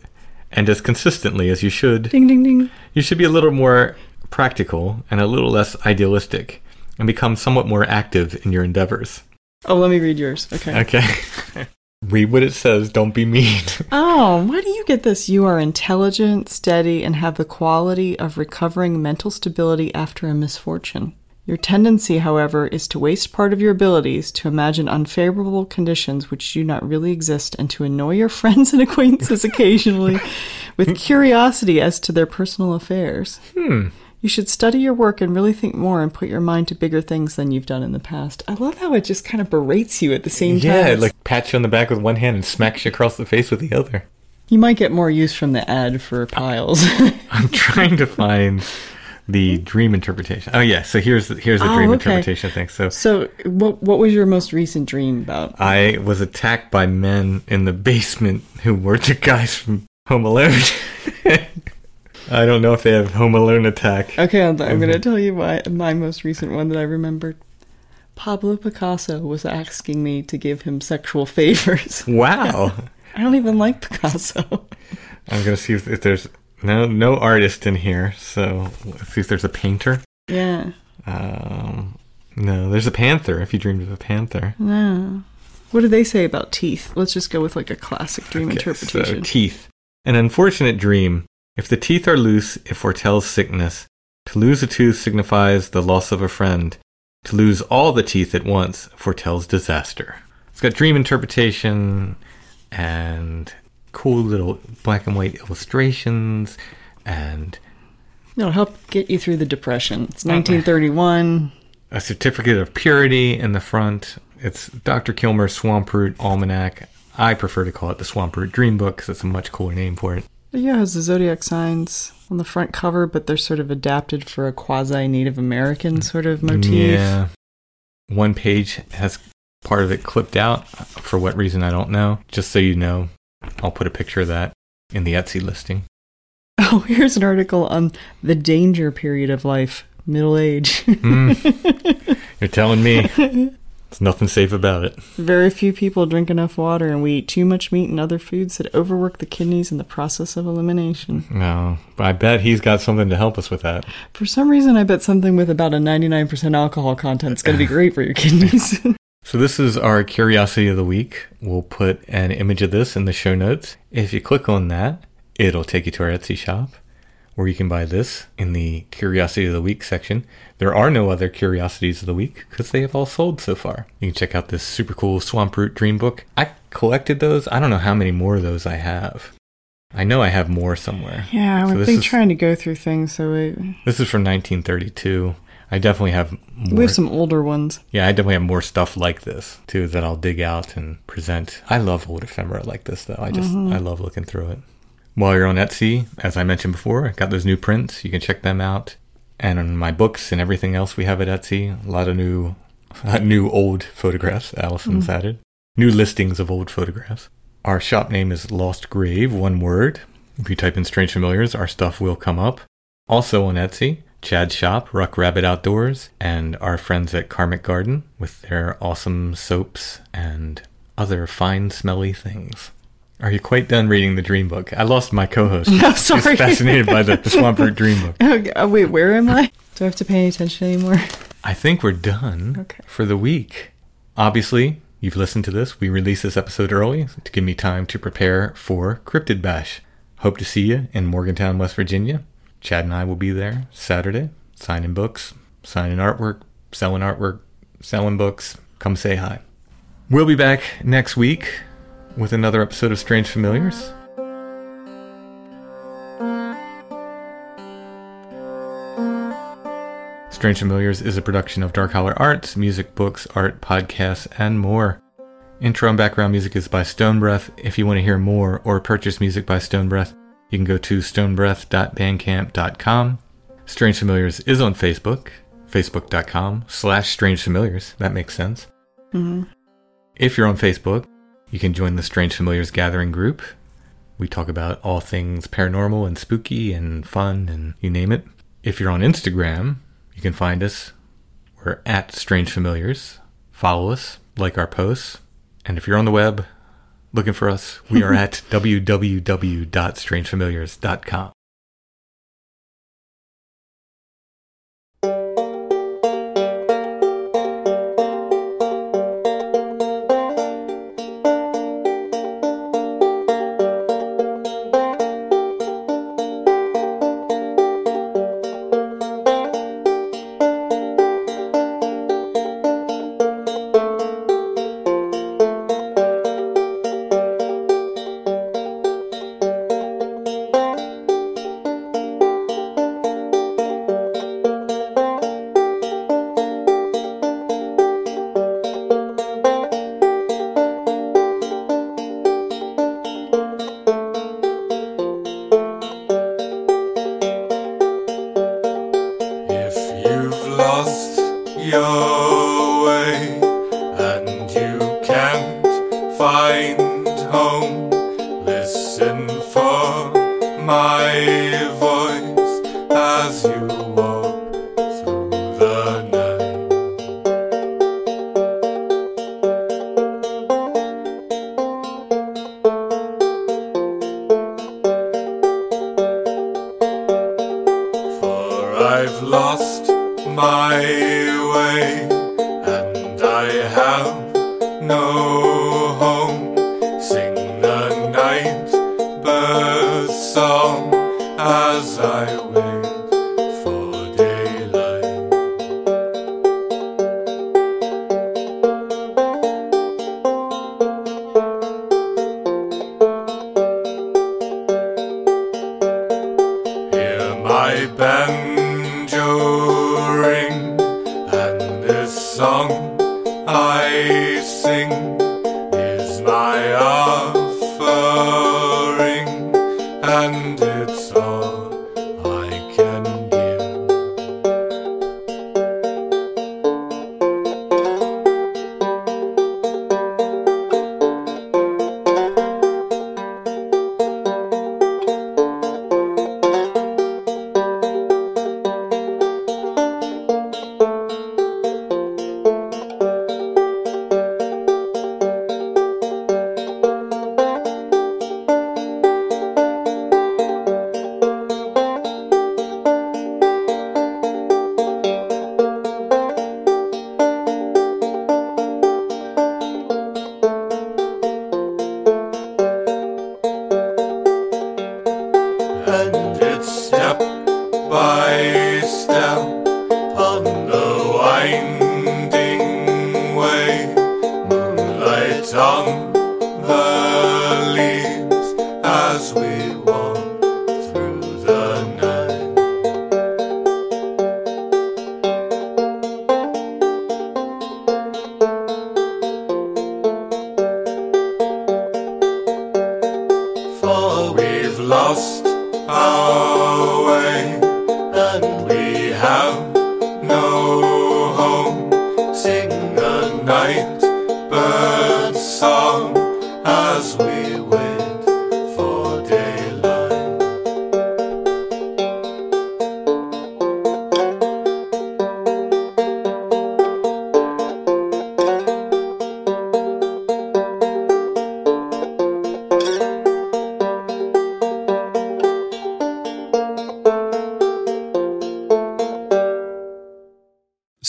and as consistently as you should. Ding, ding, ding. You should be a little more practical and a little less idealistic and become somewhat more active in your endeavors. Oh, let me read yours. Okay. Okay. Read what it says. Don't be mean. Oh, why do you get this? You are intelligent, steady, and have the quality of recovering mental stability after a misfortune. Your tendency, however, is to waste part of your abilities, to imagine unfavorable conditions which do not really exist, and to annoy your friends and acquaintances occasionally with curiosity as to their personal affairs. Hmm. You should study your work and really think more and put your mind to bigger things than you've done in the past. I love how it just kind of berates you at the same yeah, time. Yeah, like pats you on the back with one hand and smacks you across the face with the other. You might get more use from the ad for piles. I'm trying to find... The dream interpretation. Oh, yeah. So here's the, here's the oh, dream okay. interpretation thing. So, so what what was your most recent dream about? I was attacked by men in the basement who were the guys from Home Alone. I don't know if they have Home Alone attack. Okay, I'm, I'm going to tell you my, my most recent one that I remembered. Pablo Picasso was asking me to give him sexual favors. Wow. I don't even like Picasso. I'm going to see if, if there's... No, no artist in here, so let's see if there's a painter. Yeah. Um, no, there's a panther, if you dreamed of a panther. No. What do they say about teeth? Let's just go with like a classic dream okay, interpretation. So, teeth. An unfortunate dream. If the teeth are loose, it foretells sickness. To lose a tooth signifies the loss of a friend. To lose all the teeth at once foretells disaster. It's got dream interpretation and... cool little black and white illustrations, and it'll help get you through the depression. It's nineteen thirty-one. A certificate of purity in the front. It's Doctor Kilmer's Swamp Root Almanac. I prefer to call it the Swamp Root Dream Book because it's a much cooler name for it. But yeah, it has the zodiac signs on the front cover, but they're sort of adapted for a quasi Native American sort of motif. Yeah, one page has part of it clipped out for what reason I don't know. Just so you know. I'll put a picture of that in the Etsy listing. Oh, here's an article on the danger period of life, middle age. mm. You're telling me. There's nothing safe about it. Very few people drink enough water, and we eat too much meat and other foods that overwork the kidneys in the process of elimination. No, but I bet he's got something to help us with that. For some reason, I bet something with about a ninety-nine percent alcohol content is going to be great for your kidneys. So this is our Curiosity of the Week. We'll put an image of this in the show notes. If you click on that, it'll take you to our Etsy shop, where you can buy this in the Curiosity of the Week section. There are no other Curiosities of the Week because they have all sold so far. You can check out this super cool Swamp Root Dream Book. I collected those. I don't know how many more of those I have. I know I have more somewhere. Yeah, I would be trying to go through things. So it... This is from nineteen thirty-two. I definitely have more. We have some older ones. Yeah, I definitely have more stuff like this, too, that I'll dig out and present. I love old ephemera like this, though. I just, mm-hmm. I love looking through it. While you're on Etsy, as I mentioned before, I got those new prints. You can check them out. And on my books and everything else we have at Etsy, a lot of new, uh, new old photographs, Allison's mm-hmm. added. New listings of old photographs. Our shop name is Lost Grave, one word. If you type in Strange Familiars, our stuff will come up. Also on Etsy, Chad's shop, Ruck Rabbit Outdoors, and our friends at Karmic Garden with their awesome soaps and other fine smelly things. Are you quite done reading the dream book? I lost my co-host. No, sorry. He's fascinated by the, the Swamp Root dream book. Oh, wait, where am I? Do I have to pay any attention anymore? I think we're done okay. for the week. Obviously, you've listened to this. We released this episode early to give me time to prepare for Cryptid Bash. Hope to see you in Morgantown, West Virginia. Chad and I will be there Saturday, signing books, signing artwork, selling artwork, selling books. Come say hi. We'll be back next week with another episode of Strange Familiars. Strange Familiars is a production of Dark Holler Arts, music, books, art, podcasts, and more. Intro and background music is by Stone Breath. If you want to hear more or purchase music by Stone Breath, you can go to stonebreath dot bandcamp dot com. Strange Familiars is on Facebook, facebook.com slash Strange Familiars. That makes sense. Mm-hmm. If you're on Facebook, you can join the Strange Familiars Gathering group. We talk about all things paranormal and spooky and fun and you name it. If you're on Instagram, you can find us. We're at Strange Familiars. Follow us, like our posts. And if you're on the web, looking for us, we are at w w w dot strange familiars dot com. by step on the winding way, moonlight on the leaves as we walk through the night. For we've lost our way, and we have no home. Sing the night bird song as we wait for daylight.